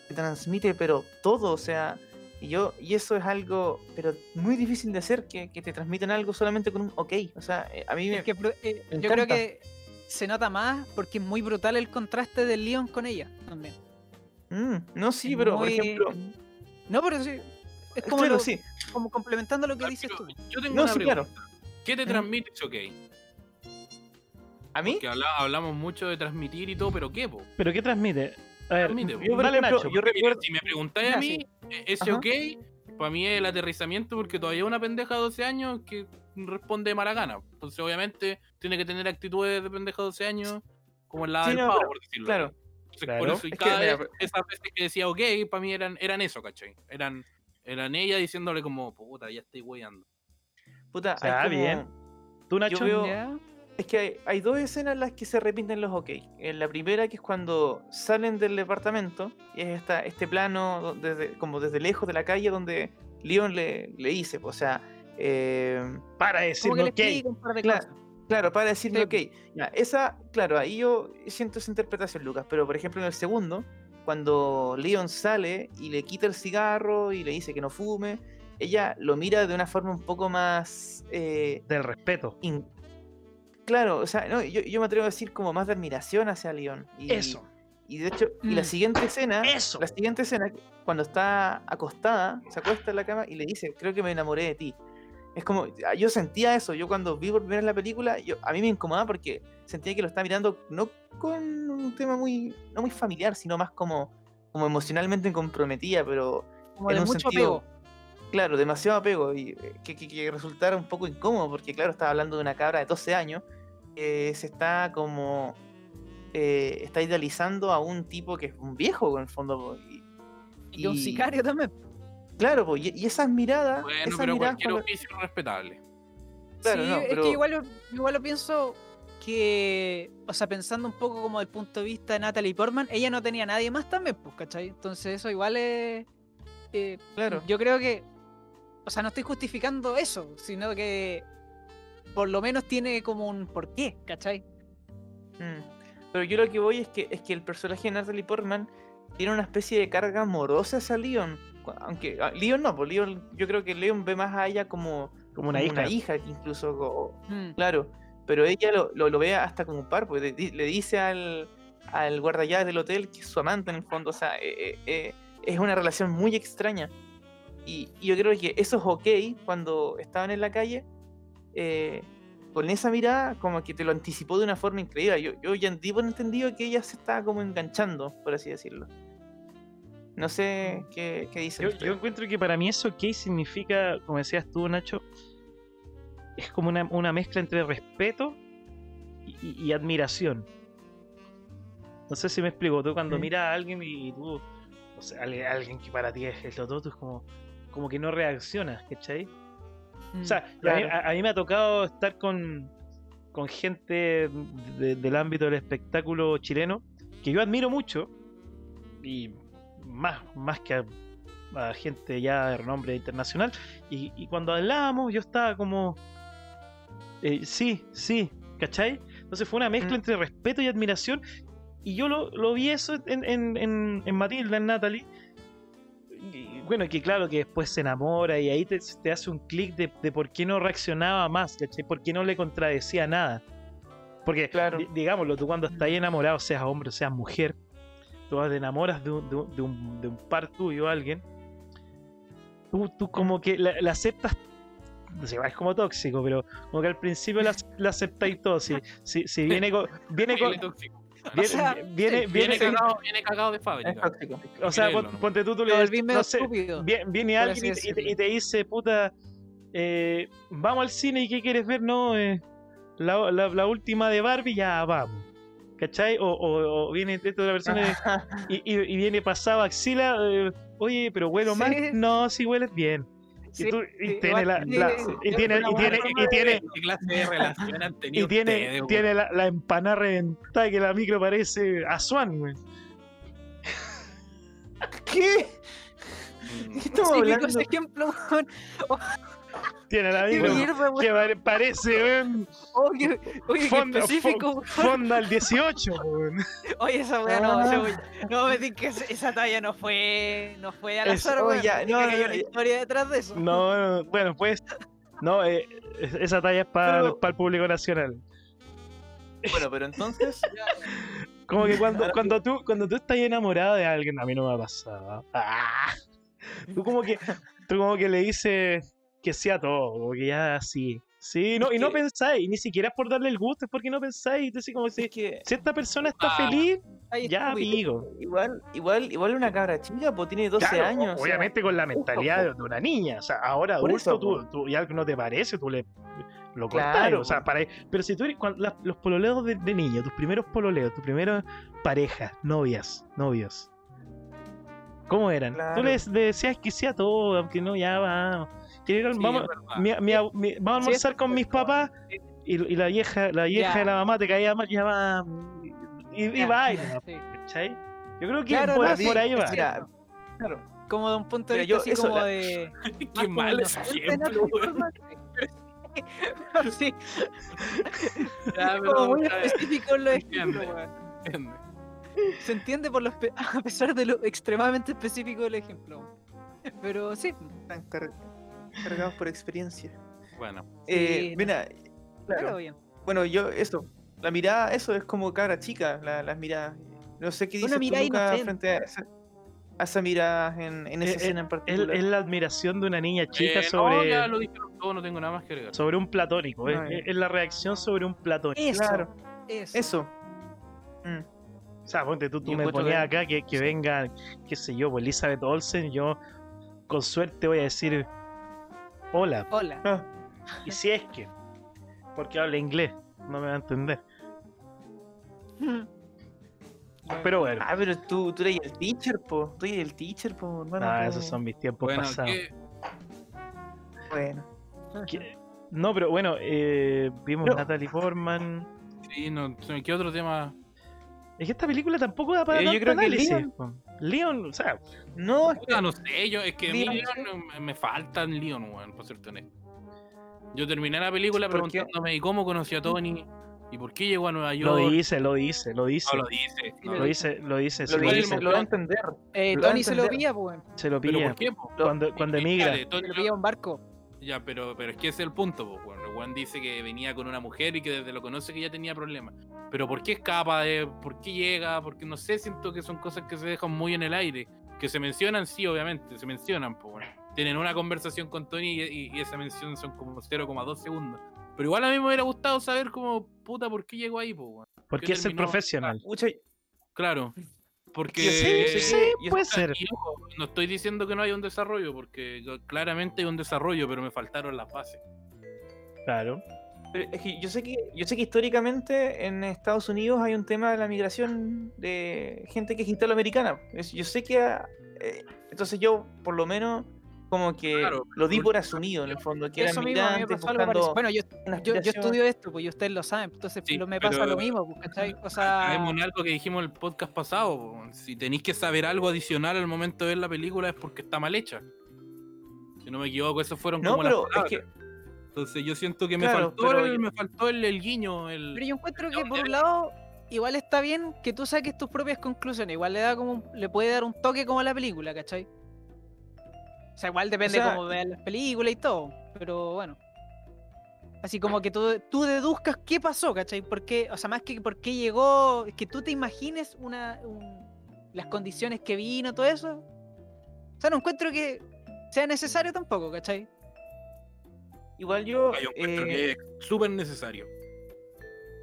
se transmite, pero todo, o sea... Y eso es algo, pero muy difícil de hacer, que te transmitan algo solamente con un ok. O sea, a mí es me yo creo que se nota más porque es muy brutal el contraste de Leon con ella también. No, sí, pero muy... por ejemplo. No, pero sí. Es como, claro, sí. Como complementando lo que dices tú. Yo tengo una pregunta. Claro. ¿Qué te transmite ese ok? ¿A mí? Porque hablamos mucho de transmitir y todo, pero ¿qué, po? ¿Pero qué transmite? A ver, yo recuerdo, si me preguntáis a mí, ese ok, para mí es el aterrizamiento, porque todavía una pendeja de 12 años que responde de mala gana. Entonces, obviamente, tiene que tener actitudes de pendeja de 12 años, como en la del pavo, por decirlo. Claro. Entonces, por eso, y vez, esas veces que decía ok, para mí eran eso, ¿cachai? Eran ella diciéndole como, puta, ya estoy weyando. Puta, o sea, bien. ¿Tú, Nacho? Es que hay dos escenas en las que se repiten los ok. En la primera, que es cuando salen del departamento, y es este plano como desde lejos de la calle donde Leon le dice, o sea, para decirme ok. Claro, para decirme sí. Ok. Ya, esa, claro, ahí yo siento esa interpretación, Lucas, pero por ejemplo en el segundo, cuando Leon sale y le quita el cigarro y le dice que no fume, ella lo mira de una forma un poco más... del respeto. Claro, o sea, no, yo me atrevo a decir como más de admiración hacia Leon. Eso. Y de hecho, y la siguiente escena... Eso. La siguiente escena, cuando está acostada, se acuesta en la cama y le dice, creo que me enamoré de ti. Es como, yo sentía eso. Yo cuando vi por primera vez la película, a mí me incomodaba porque sentía que lo estaba mirando no con un tema muy... No muy familiar, sino más como emocionalmente comprometida, pero... Como en de un mucho sentido, apego. Claro, demasiado apego. Y que resultara un poco incómodo, porque claro, estaba hablando de una cabra de 12 años... se está como está idealizando a un tipo que es un viejo en el fondo, po, y un sicario también, claro, po, y esas miradas, bueno, esas pero miradas cualquier oficio es respetable, claro, sí, no, pero... es que igual lo pienso que, o sea, pensando un poco como del punto de vista de Natalie Portman, ella no tenía a nadie más también, pues, ¿cachai? Entonces eso igual es claro, yo creo que, o sea, no estoy justificando eso, sino que por lo menos tiene como un porqué, ¿cachai? Pero yo lo que voy es que el personaje de Natalie Portman tiene una especie de carga amorosa hacia Leon. Aunque Leon no, porque Leon, yo creo que Leon ve más a ella como una hija incluso, claro. Pero ella lo ve hasta como un par, porque le dice al guardallaves del hotel que es su amante en el fondo. O sea, es una relación muy extraña. Y yo creo que eso es ok cuando estaban en la calle. Con esa mirada como que te lo anticipó de una forma increíble. Yo ya entendido que ella se estaba como enganchando, por así decirlo. No sé qué dice. Yo encuentro que para mí eso que significa, como decías tú, Nacho, es como una mezcla entre respeto y admiración. No sé si me explico. Tú cuando miras a alguien y tú, o sea, alguien que para ti es lo todo, tú es como que no reaccionas, ¿cachai? O sea, claro. a mí me ha tocado estar con gente del ámbito del espectáculo chileno que yo admiro mucho, y más que a gente ya de renombre internacional, y cuando hablábamos yo estaba como sí, ¿cachai? Entonces fue una mezcla entre respeto y admiración, y yo lo vi eso en Matilda, en Natalie. Y bueno, que claro, que después se enamora y ahí te hace un clic de por qué no reaccionaba más, ¿cachai? Por qué no le contradecía nada. Porque, claro, digámoslo, tú cuando estás ahí enamorado, seas hombre o seas mujer, tú te enamoras de un par tuyo, alguien, tú como que la aceptas, no sé, es como tóxico, pero como que al principio la aceptáis todo. Si viene cagado de fábrica. O sea, ponte tú le dices, no sé, viene alguien y te dice, puta, vamos al cine, ¿y qué quieres ver? No, la última de Barbie, ya vamos. ¿Cachai? O viene de la persona y viene pasado axila, oye, pero huelo mal. Sí. No, si hueles bien. Sí, y tiene la empanada reventada que la micro parece Asuán, güey. ¿Qué? ¿Qué estamos hablando? Ese ejemplo, tiene la micro que parece, güey. Oye, fonda, específico, fonda al 18, güey. Oye, esa weá no me digas que esa talla no fue al azar, güey. Hay una historia detrás de eso. No, bueno, pues no, esa talla es para el público nacional. Bueno, pero entonces como que cuando tú estás enamorado de alguien, a mí no me ha pasado. ¡Ah! Tú como que le dices que sí a todo, como que ya así. Sí, no, y no pensáis, ni siquiera es por darle el gusto, es porque no pensáis. Entonces, como si esta persona está feliz, ya amigo. Igual una cabra chica, pues tiene 12 claro, años. Obviamente, o sea, con la mentalidad de una niña. O sea, ahora adulto, eso, tú ya no te parece, tú lo cortás. Claro, o sea, pero si tú eres los pololeos de niño, tus primeros pololeos, tus primeras parejas, novios, ¿cómo eran? Claro. Tú les decías que sea todo, aunque no, ya va. Sí, vamos a almorzar con mis papás y la vieja de la mamá te caía mal, ya va y va. Sí. Yo creo que claro, por ahí va. Claro. Como de un punto de vista así como de... Qué mal es ejemplo. Sí. Como muy específico en los ejemplos. Se entiende a pesar de lo extremadamente específico del ejemplo. Pero sí. Tan cargados por experiencia. Bueno, mira, claro. Bueno, yo eso, la mirada, eso es como cara chica, las miradas. No sé qué dice Luca frente a esa mirada en esa escena en particular. Es la admiración de una niña chica sobre. No, lo dije todo, no tengo nada más que agregar. Sobre un platónico, no, es la reacción sobre un platónico. Eso. Claro. Eso. O sea, ponte tú me ponías acá que venga, qué sé yo, Elizabeth Olsen, yo con suerte voy a decir. Hola. Ah. Y si es que, porque habla inglés, no me va a entender. Pero bueno. Ah, pero tú eres el teacher, po. Tú eres el teacher, po, hermano. Ah, esos son mis tiempos pasados. Bueno. ¿Qué? No, pero bueno, vimos Natalie Portman. Sí, no, ¿qué otro tema? Es que esta película tampoco da para yo creo análisis. Que Leon, o sea, no, no sé, yo es que Leon, a mí Leon, me faltan Leon, weón, para ser honesto. Yo terminé la película preguntándome ¿y cómo conocí a Tony? ¿Y por qué llegó a Nueva York? Lo dice. No, lo dice. Lo va a entender. Tony se lo pilla, weón. Se lo pilla. ¿Pero por qué? Cuando emigra. Tony lo pilla un barco. Ya, pero es que ese es el punto, pues, weón. Juan dice que venía con una mujer y que desde lo conoce que ya tenía problemas. Pero ¿por qué escapa? ¿Por qué llega? Porque no sé, siento que son cosas que se dejan muy en el aire. Que se mencionan, sí, obviamente, se mencionan, pues, bueno. Tienen una conversación con Tony y esa mención son como 0,2 segundos. Pero igual a mí me hubiera gustado saber cómo, puta, ¿por qué llegó ahí, pues, bueno? Porque es el profesional. Claro. Porque sí, puede ser. No estoy diciendo que no haya un desarrollo, porque claramente hay un desarrollo, pero me faltaron las bases. Claro. Pero es que yo sé que históricamente en Estados Unidos hay un tema de la migración de gente que es italoamericana. Yo sé que entonces yo por lo menos como que lo di por asumido en el fondo que eso era migrante buscando. Bueno, yo estudio esto, pues ustedes lo saben, entonces sí, me pasa lo mismo, ¿cachai? O sea, es algo que dijimos en el podcast pasado, si tenéis que saber algo adicional al momento de ver la película es porque está mal hecha. Si no me equivoco, esos fueron las palabras. Es que entonces yo siento que me faltó el guiño. Pero yo encuentro que por un lado igual está bien que tú saques tus propias conclusiones, igual le puede dar un toque como a la película, ¿cachai? O sea, igual depende cómo vean las películas y todo, pero bueno. Así como que tú deduzcas qué pasó, ¿cachai? ¿Por qué? O sea, más que por qué llegó, es que tú te imagines las condiciones que vino, todo eso. O sea, no encuentro que sea necesario tampoco, ¿cachai? Igual yo encuentro que es súper necesario.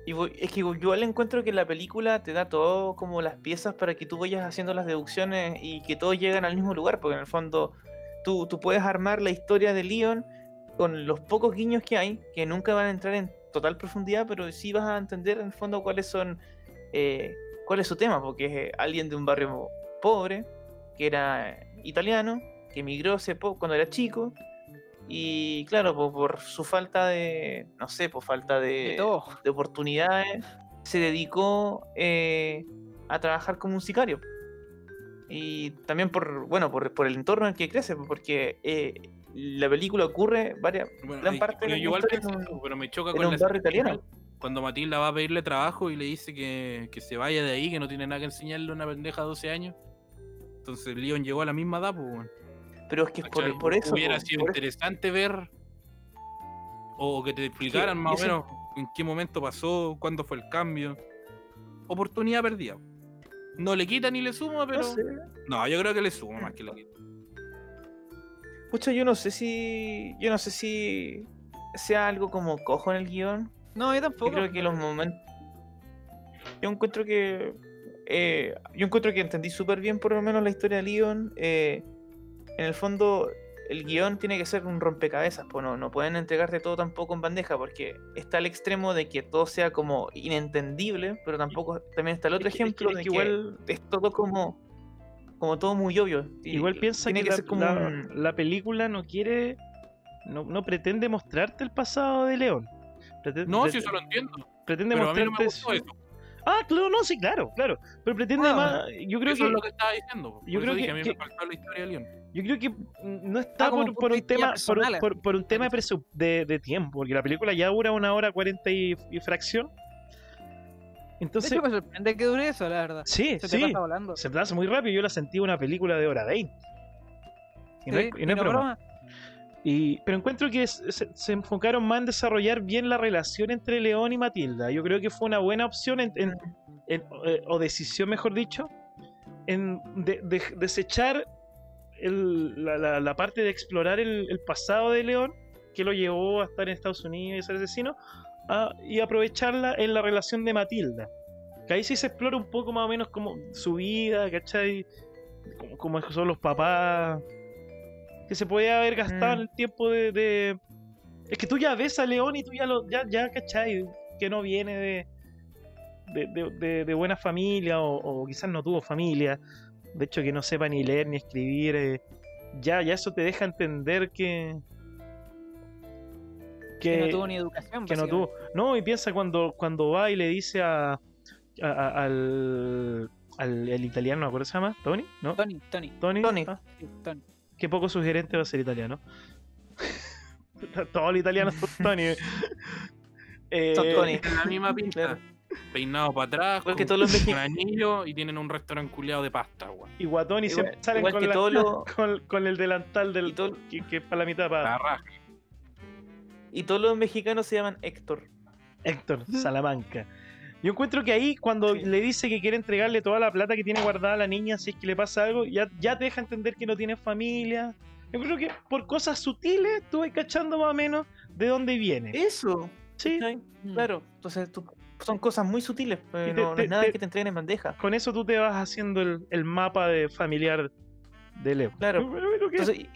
Es que igual encuentro que la película te da todo como las piezas para que tú vayas haciendo las deducciones y que todos lleguen al mismo lugar, porque en el fondo tú puedes armar la historia de Leon con los pocos guiños que hay, que nunca van a entrar en total profundidad, pero sí vas a entender en el fondo cuáles son cuál es su tema, porque es alguien de un barrio pobre, que era italiano, que emigró cuando era chico, y claro, por su falta de, no sé, por falta de oportunidades, se dedicó a trabajar como un sicario. Y también por el entorno en el que crece, porque la película ocurre gran parte de la historia pero me choca con un barrio italiano. Cuando Matilda va a pedirle trabajo y le dice que se vaya de ahí, que no tiene nada que enseñarle a una pendeja de 12 años. Entonces Leon llegó a la misma edad, pues bueno. Pero es que por eso hubiera sido interesante ver o que te explicaran más o menos en qué momento pasó, cuándo fue el cambio. Oportunidad perdida. No le quita ni le suma, pero... No sé. No, yo creo que le suma más que le quita. Pucha, yo no sé si sea algo como cojo en el guión. No, yo tampoco. Yo creo que los momentos... Yo encuentro que entendí súper bien por lo menos la historia de Leon. En el fondo, el guión tiene que ser un rompecabezas. Pues no pueden entregarte todo tampoco en bandeja, porque está el extremo de que todo sea como inentendible, pero tampoco... También está el otro ejemplo de que igual es todo como todo muy obvio. Igual piensa que la película no pretende mostrarte el pasado de Leon. No, si eso lo entiendo. Pretende pero mostrarte... A mí no me gustó eso. Ah, claro, no, sí, claro. Pero pretende más... Yo creo eso es lo que estaba diciendo. Yo creo que a mí me faltó la historia de Leon. Yo creo que no está por un tema personal, por un tema de tiempo, porque la película ya dura 1 hora 40 y fracción. Entonces, de hecho, me sorprende que dure eso, la verdad. Sí, se pasa volando. Se pasa muy rápido. Yo la sentí una película de 1 hora 20. Y no es broma. Pero encuentro que se enfocaron más en desarrollar bien la relación entre León y Matilda. Yo creo que fue una buena opción o decisión, mejor dicho, en desechar la parte de explorar el pasado de León, que lo llevó a estar en Estados Unidos y ser asesino, y aprovecharla en la relación de Matilda. Que ahí sí se explora un poco más o menos como su vida, ¿cachai? Como son los papás... Que se podía haber gastado el tiempo de... Es que tú ya ves a León y tú ya ¿cachai? Que no viene de buena familia o quizás no tuvo familia. De hecho, que no sepa ni leer ni escribir. Ya eso te deja entender que no tuvo ni educación. Que no tuvo. No, y piensa cuando va y le dice al italiano, ¿no acuerdas? ¿Se llama? ¿Tony? ¿No? Tony. ¿Ah? Tony. Qué poco sugerente va a ser italiano. Todos los italianos son Tony. Son Tony. Tienen la misma pinta. Peinados para atrás, porque todos los mexicanos anillo y tienen un restaurante culiado de pasta, güey. Y guatón y siempre salen con el delantal que es para la mitad para atrás. Y todos los mexicanos se llaman Héctor. Héctor Salamanca. Yo encuentro que ahí, cuando le dice que quiere entregarle toda la plata que tiene guardada a la niña si es que le pasa algo, ya te deja entender que no tiene familia. Yo creo que por cosas sutiles tú vas cachando más o menos de dónde viene. Eso. Sí. Claro. Entonces son cosas muy sutiles. No es nada que te entreguen en bandeja. Con eso tú te vas haciendo el mapa de familiar de Leo. Claro. Entonces,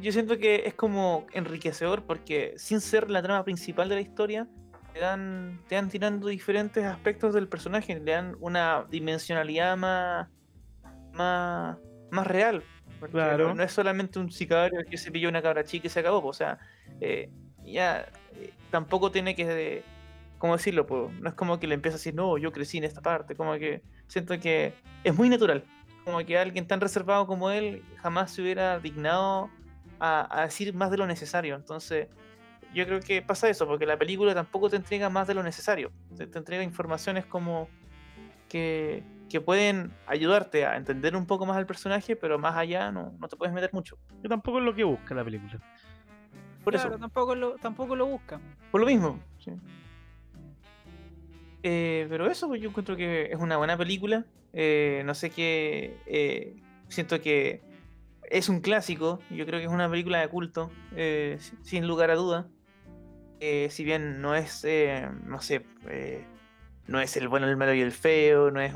yo siento que es como enriquecedor porque sin ser la trama principal de la historia... Te dan tirando diferentes aspectos del personaje, le dan una dimensionalidad más real. Claro. No es solamente un sicario que se pilló una cabra chica y se acabó. O sea, tampoco tiene que, ¿cómo decirlo? Pues, no es como que le empieza a decir, no, yo crecí en esta parte. Como que siento que es muy natural. Como que alguien tan reservado como él jamás se hubiera dignado a decir más de lo necesario. Entonces... Yo creo que pasa eso, porque la película tampoco te entrega más de lo necesario. Te entrega informaciones como que pueden ayudarte a entender un poco más al personaje, pero más allá no te puedes meter mucho. Que tampoco es lo que busca la película. Por claro, eso. Tampoco lo busca. Por lo mismo, sí. Pero eso yo encuentro que es una buena película. No sé qué... siento que es un clásico. Yo creo que es una película de culto, sin lugar a duda. Si bien no es, no es el bueno, el malo y el feo, no es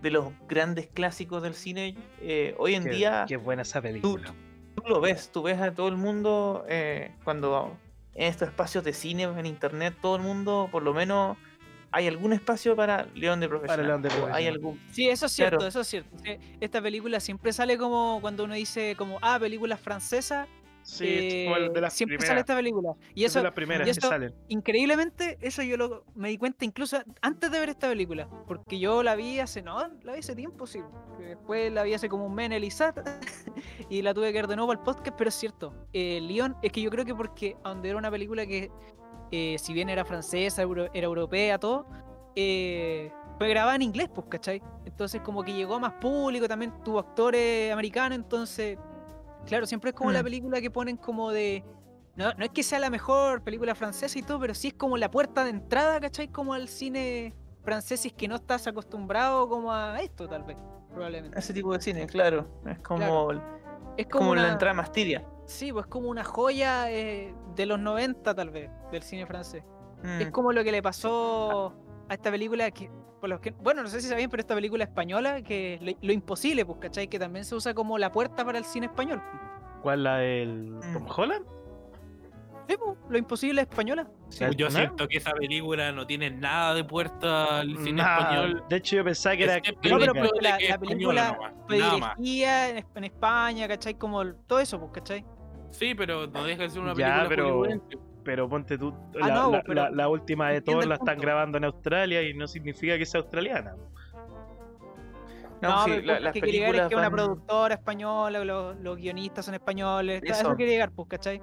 de los grandes clásicos del cine, hoy en día... Qué buena esa película. Tú lo ves a todo el mundo cuando en estos espacios de cine, en internet, todo el mundo, por lo menos, hay algún espacio para León de Profesional. Para León de Profesional. ¿Hay algún? Sí, eso es cierto, claro. Eso es cierto. Esta película siempre sale como cuando uno dice, como, ah, películas francesas. Sí, de las siempre primeras, sale esta película. Y eso, increíblemente, eso yo me di cuenta incluso antes de ver esta película. Porque yo la vi hace tiempo, sí. Después la vi hace como un mes en Elisat y la tuve que ver de nuevo al podcast. Pero es cierto, León, es que yo creo que porque donde era una película que, si bien era francesa, era europea, todo, fue grabada en inglés, pues, ¿cachai? Entonces, como que llegó a más público, también tuvo actores americanos, entonces. Claro, siempre es como la película que ponen como de... No es que sea la mejor película francesa y todo, pero sí es como la puerta de entrada, ¿cachai? Como al cine francés, si es que no estás acostumbrado como a esto, tal vez, probablemente. Ese tipo de cine, claro. Es como, claro. Es como una entrada más tibia. Sí, pues como una joya de los 90, tal vez, del cine francés. Es como lo que le pasó a esta película que... Bueno, no sé si sabían, pero esta película española, que es Lo Imposible, pues, ¿cachai? Que también se usa como la puerta para el cine español. ¿Cuál, la del Tom Holland? Sí, pues, Lo Imposible española. Sí, yo siento que esa película no tiene nada de puerta al cine español. De hecho, yo pensaba que era... No, pero la película fue dirigida en España, ¿cachai? Como todo eso, pues, ¿cachai? Sí, pero no deja de ser una película hollywoodense. Pero ponte tú, la última de todos la están grabando en Australia y no significa que sea australiana. No, sí, pero las que quiere llegar es que una productora española, los guionistas son españoles, eso quiere llegar, pues, ¿cachai?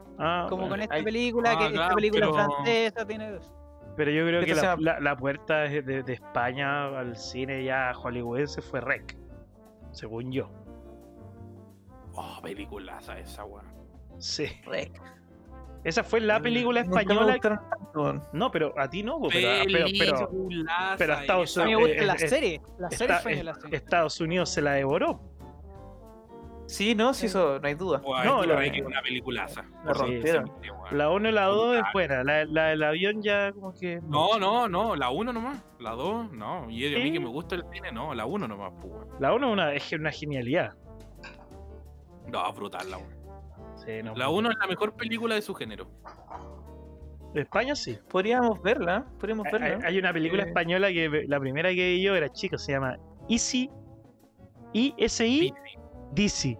Con esta película, esta película francesa tiene dos. Pero yo creo que la puerta de España al cine ya hollywoodense fue Rec, según yo. Oh, peliculaza esa, weón. Sí. Rec. Esa fue la película española. No, pero a ti no, pero a Estados Unidos. Estados Unidos se la devoró. Sí, no, sí, eso no hay duda. Wow, no, es una peliculaza. La 1 y la 2 es buena. La del avión ya como que. No, la 1 nomás. La 2, no. Y a mí que me gusta el cine, no, la 1 nomás, puro. La 1 es una genialidad. No, brutal la 1. La 1 es la mejor película de su género. De España, sí. Podríamos verla. Hay una película española que la primera que vi yo era chico, se llama Easy. ISI DC.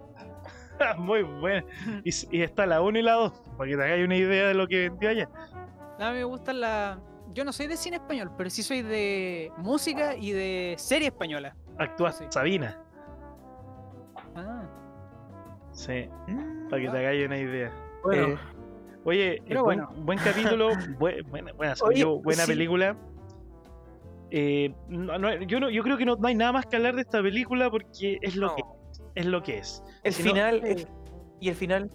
Muy buena. Y está la 1 y la 2, para que te hagáis una idea de lo que vendió allá. A mí me gustan Yo no soy de cine español, pero sí soy de música y de serie española. Actúa Sabina. Sí. Para que te hagáis una idea. Bueno. Oye, buen capítulo. Buena película. Yo creo que no hay nada más que hablar de esta película porque es lo que es. El final. ¿Y el final?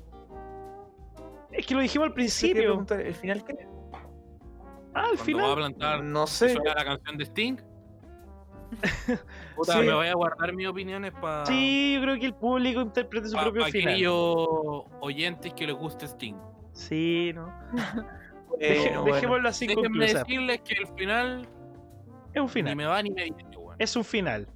Es que lo dijimos al principio. ¿El final qué? Al final. ¿Va a plantar? No sé. ¿La canción de Sting? Puta, sí. Me voy a guardar mis opiniones para... Sí, yo creo que el público interprete su propio final. Para aquellos oyentes que les guste Sting. Sí, ¿no? Dejémoslo así. Déjenme decirles que el final... Es un final. Ni me va ni me viene, bueno. Es un final.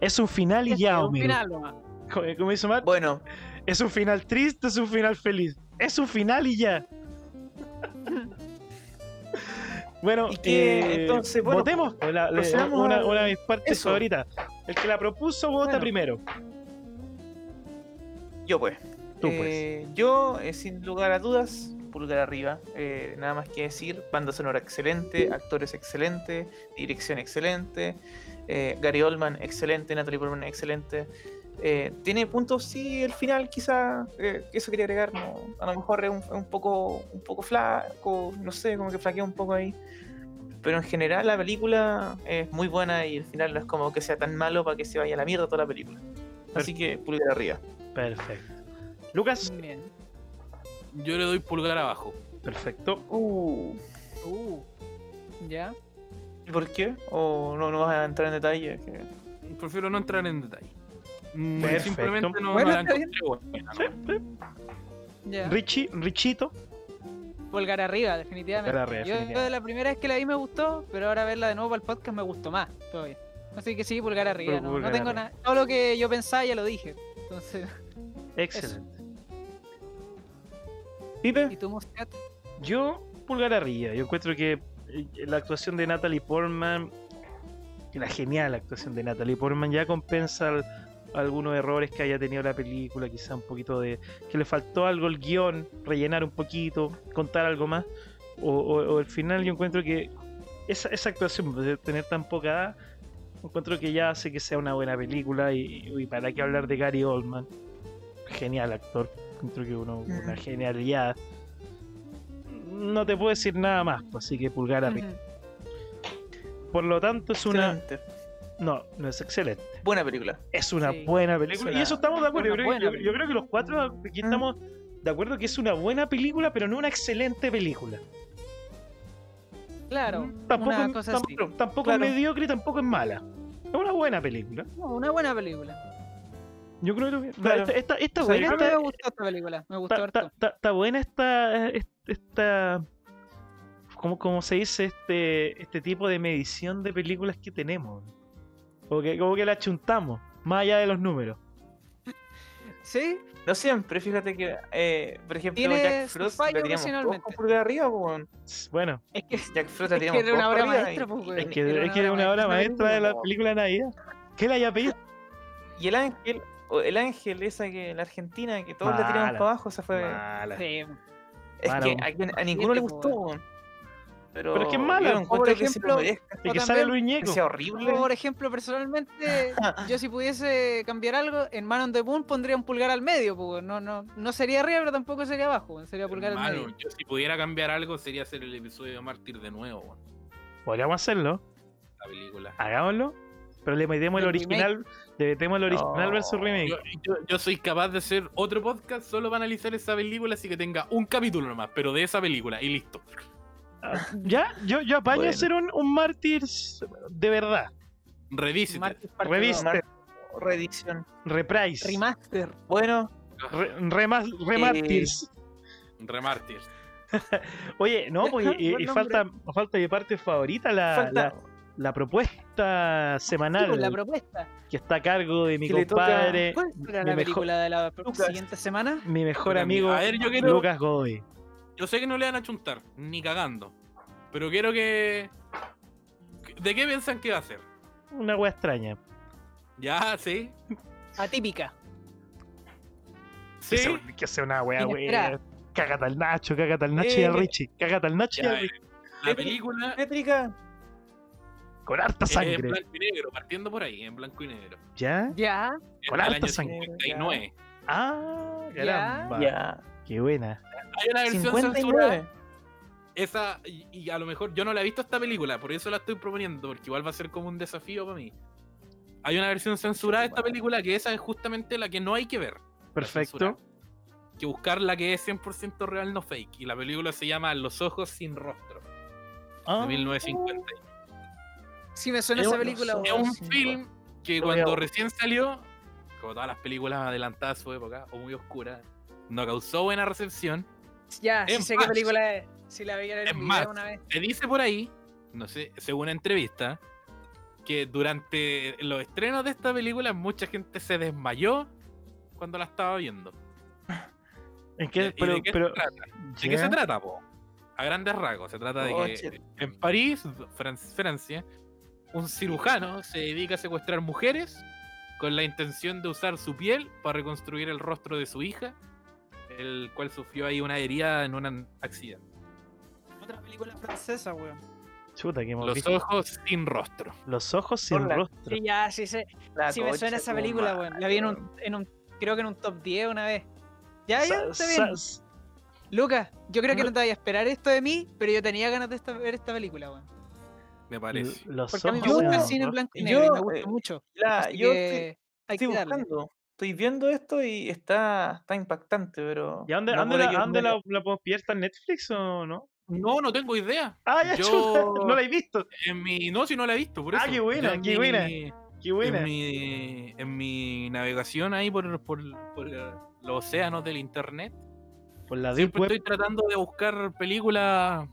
Es un final y ya, hombre. Es un final, ¿cómo hizo Matt? Bueno. Es un final triste, es un final feliz. Es un final y ya. Bueno, entonces, votemos. Una de mis partes favoritas. El que la propuso vota primero. Yo pues. Tú pues. Yo, sin lugar a dudas, pulgar arriba. Nada más que decir, banda sonora excelente, actores excelentes, dirección excelente, Gary Oldman excelente, Natalie Portman excelente. Tiene puntos, sí, el final quizá, eso quería agregar, ¿no? A lo mejor es un poco flaco, no sé, como que flaquea un poco ahí, pero en general la película es muy buena y el final no es como que sea tan malo para que se vaya a la mierda toda la película. Así que pulgar arriba. Perfecto. Lucas. Bien. Yo le doy pulgar abajo. Perfecto. ¿Ya? ¿Y por qué? ¿O no vas a entrar en detalle? Prefiero no entrar en detalle. Simplemente no me la encontré buena, ¿no? Yeah. Richito. Pulgar arriba, definitivamente. Yo de la primera vez que la vi me gustó, pero ahora verla de nuevo para el podcast me gustó más todavía. Así que sí, pulgar arriba. Pulgar no tengo nada. Todo lo que yo pensaba ya lo dije. Entonces. Excelente. Eso. ¿Pipe? ¿Y tú, Moscat? Yo, pulgar arriba. Yo encuentro que la actuación de Natalie Portman, la genial actuación de Natalie Portman, ya compensa algunos errores que haya tenido la película. Quizá un poquito de que le faltó algo el guión, rellenar un poquito, contar algo más, o al final yo encuentro que esa actuación de tener tan poca edad, encuentro que ya hace que sea una buena película. Y para qué hablar de Gary Oldman, genial actor, encuentro que una genialidad. No te puedo decir nada más, así que pulgar arriba. Por lo tanto es excelente. No es excelente. Buena película. Es una buena película. Y eso estamos de acuerdo. Yo creo que los cuatro aquí estamos de acuerdo que es una buena película, pero no una excelente película. Claro. Tampoco es mediocre, tampoco es mala. Es una buena película. No, una buena película. Yo creo que está buena. A mí me gustó esta película. Me gustó harto. Está buena esta ¿cómo se dice? Este tipo de medición de películas que tenemos. Como que la chuntamos, más allá de los números. Sí. No siempre, fíjate que, por ejemplo, Jack Frost le teníamos poco por arriba, weón. Bueno. Es que Jack Frost le teníamos poco por arriba. Es que era una obra maestra de la película de Navidad. ¿Qué la haya pedido? Y el ángel esa que la argentina, que todos le tiraban para abajo, esa fue... Mala. Sí. Es que a ninguno le gustó, weón. Pero es que es malo. Por ejemplo, que sale Luis Ñeco. Es horrible. Por ejemplo, personalmente, yo si pudiese cambiar algo, en Man on the Moon pondría un pulgar al medio. Porque no sería arriba, pero tampoco sería abajo. Sería pulgar al medio. Yo si pudiera cambiar algo, sería hacer el episodio de Mártir de nuevo. Bueno. Podríamos hacerlo. La película. Hagámoslo. Pero le metemos el original. Le metemos el original versus remake. Yo soy capaz de hacer otro podcast solo para analizar esa película, así que tenga un capítulo nomás, pero de esa película. Y listo. Ya, yo apaño a hacer un Martyrs de verdad. Reedición. Reprise. Remaster. Bueno. Remartyrs. Remartyrs. Oye, no, pues falta de parte favorita la propuesta semanal. La propuesta. Que está a cargo de mi compadre. ¿Cuál será la película de la siguiente semana? Mi mejor amigo, Lucas Godoy. Yo sé que no le van a chuntar, ni cagando. Pero quiero que... ¿De qué piensan que va a ser? Una wea extraña. Ya, sí. Atípica. Sí. Que sea una wea. Cagata al Nacho y al Richie. Cagata al Nacho y al Richie. La película... Métrica. Con harta sangre. En blanco y negro, partiendo por ahí, en blanco y negro. ¿Ya? Con harta sangre. 59. Ah, caramba. Ya. Qué buena. Hay una versión 59. Censurada. Esa, y a lo mejor yo no la he visto esta película, por eso la estoy proponiendo, porque igual va a ser como un desafío para mí. Hay una versión censurada de esta película, que esa es justamente la que no hay que ver. Perfecto. Que buscar la que es 100% real, no fake. Y la película se llama Los Ojos Sin Rostro, de 1950. Sí, me suena esa película. Es un film que cuando recién salió, como todas las películas adelantadas a su época, o muy oscuras, no causó buena recepción. Ya, sí sé qué película es. Si la veía en el video una vez. Se dice por ahí, no sé, según una entrevista, que durante los estrenos de esta película mucha gente se desmayó cuando la estaba viendo. ¿De qué se trata, po? A grandes rasgos, se trata de que en París, Francia, un cirujano se dedica a secuestrar mujeres con la intención de usar su piel para reconstruir el rostro de su hija, el cual sufrió ahí una herida en un accidente. Otra película francesa, weón. Chuta, que Los Ojos Sin Rostro. Los Ojos Sin Rostro. Sí, ya, sí me suena esa película, weón. La vi en un creo que en un top 10 una vez. Ya, está bien. Lucas, yo creo que no te vayas a esperar esto de mí, pero yo tenía ganas de ver esta película, weón. Me parece. Porque a mí me gusta el cine en blanco y negro, me gusta mucho. Yo estoy buscando. Estoy viendo esto y está impactante, pero... ¿Y dónde la puedo pillar? ¿Está en Netflix o no? No tengo idea. Ah, ya, no la he visto. No la he visto, por eso. Ah, qué buena. En mi navegación ahí por los océanos del internet, por la siempre estoy tratando de buscar películas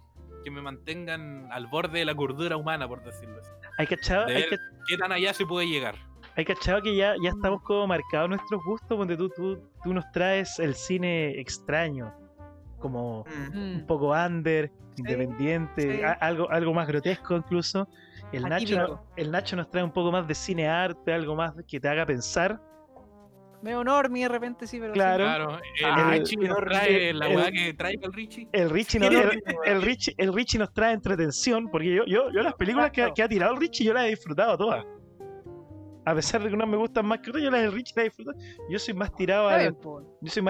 que me mantengan al borde de la cordura humana, por decirlo así. Hay que echar... ¿Qué tan allá se puede llegar? Hay cachado que ya estamos como marcados nuestros gustos, donde tú nos traes el cine extraño, como un poco under, independiente, algo más grotesco incluso. El Nacho nos trae un poco más de cine arte, algo más que te haga pensar. Medio normie de repente, sí, pero claro. El Richie nos trae la hueá que trae con Richie. El Richie nos trae entretención, porque yo las películas que ha tirado el Richie yo las he disfrutado todas. A pesar de que unas me gustan más que otras, yo las del Richie las he disfrutado. Yo soy más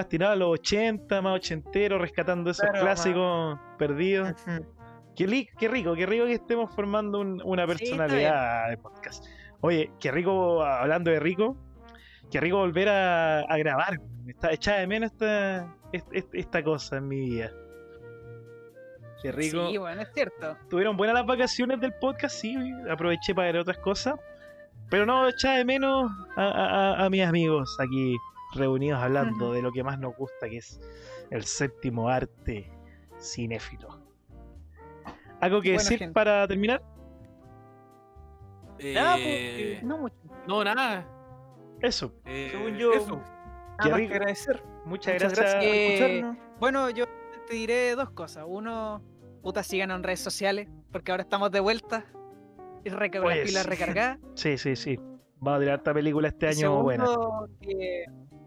tirado a los 80, más ochenteros, rescatando esos clásicos perdidos. Uh-huh. Qué rico que estemos formando una personalidad de podcast. Oye, qué rico, hablando de rico. Qué rico volver a grabar. Me está echada de menos esta cosa en mi vida. Qué rico. Sí, bueno, es cierto. Tuvieron buenas las vacaciones del podcast, sí. Aproveché para ver otras cosas. Pero no, echada de menos a mis amigos aquí reunidos hablando de lo que más nos gusta, que es el séptimo arte cinéfilo. ¿Algo que decir, gente, para terminar? Nada, porque no mucho. No, nada. Eso. Según yo, eso. Nada más que agradecer. Muchas gracias por escucharnos. Bueno, yo te diré dos cosas. Uno, síganos en redes sociales, porque ahora estamos de vuelta. Y las pilas recargadas. Sí. Vamos a tirar esta película este año buena.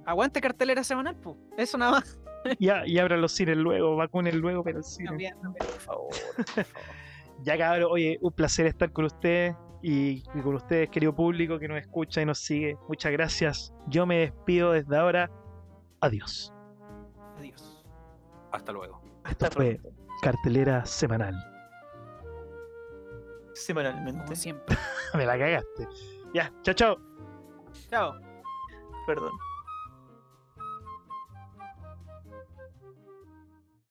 Aguante cartelera semanal, pues. Eso nada más. Y abran los cines luego, vacunen luego, pero sí. No, por favor. Ya, cabrón, oye, un placer estar con ustedes y con ustedes, querido público que nos escucha y nos sigue. Muchas gracias. Yo me despido desde ahora. Adiós. Adiós. Hasta luego. Esto fue cartelera semanal. Semanalmente. Como siempre. Me la cagaste. Ya, chao. Perdón.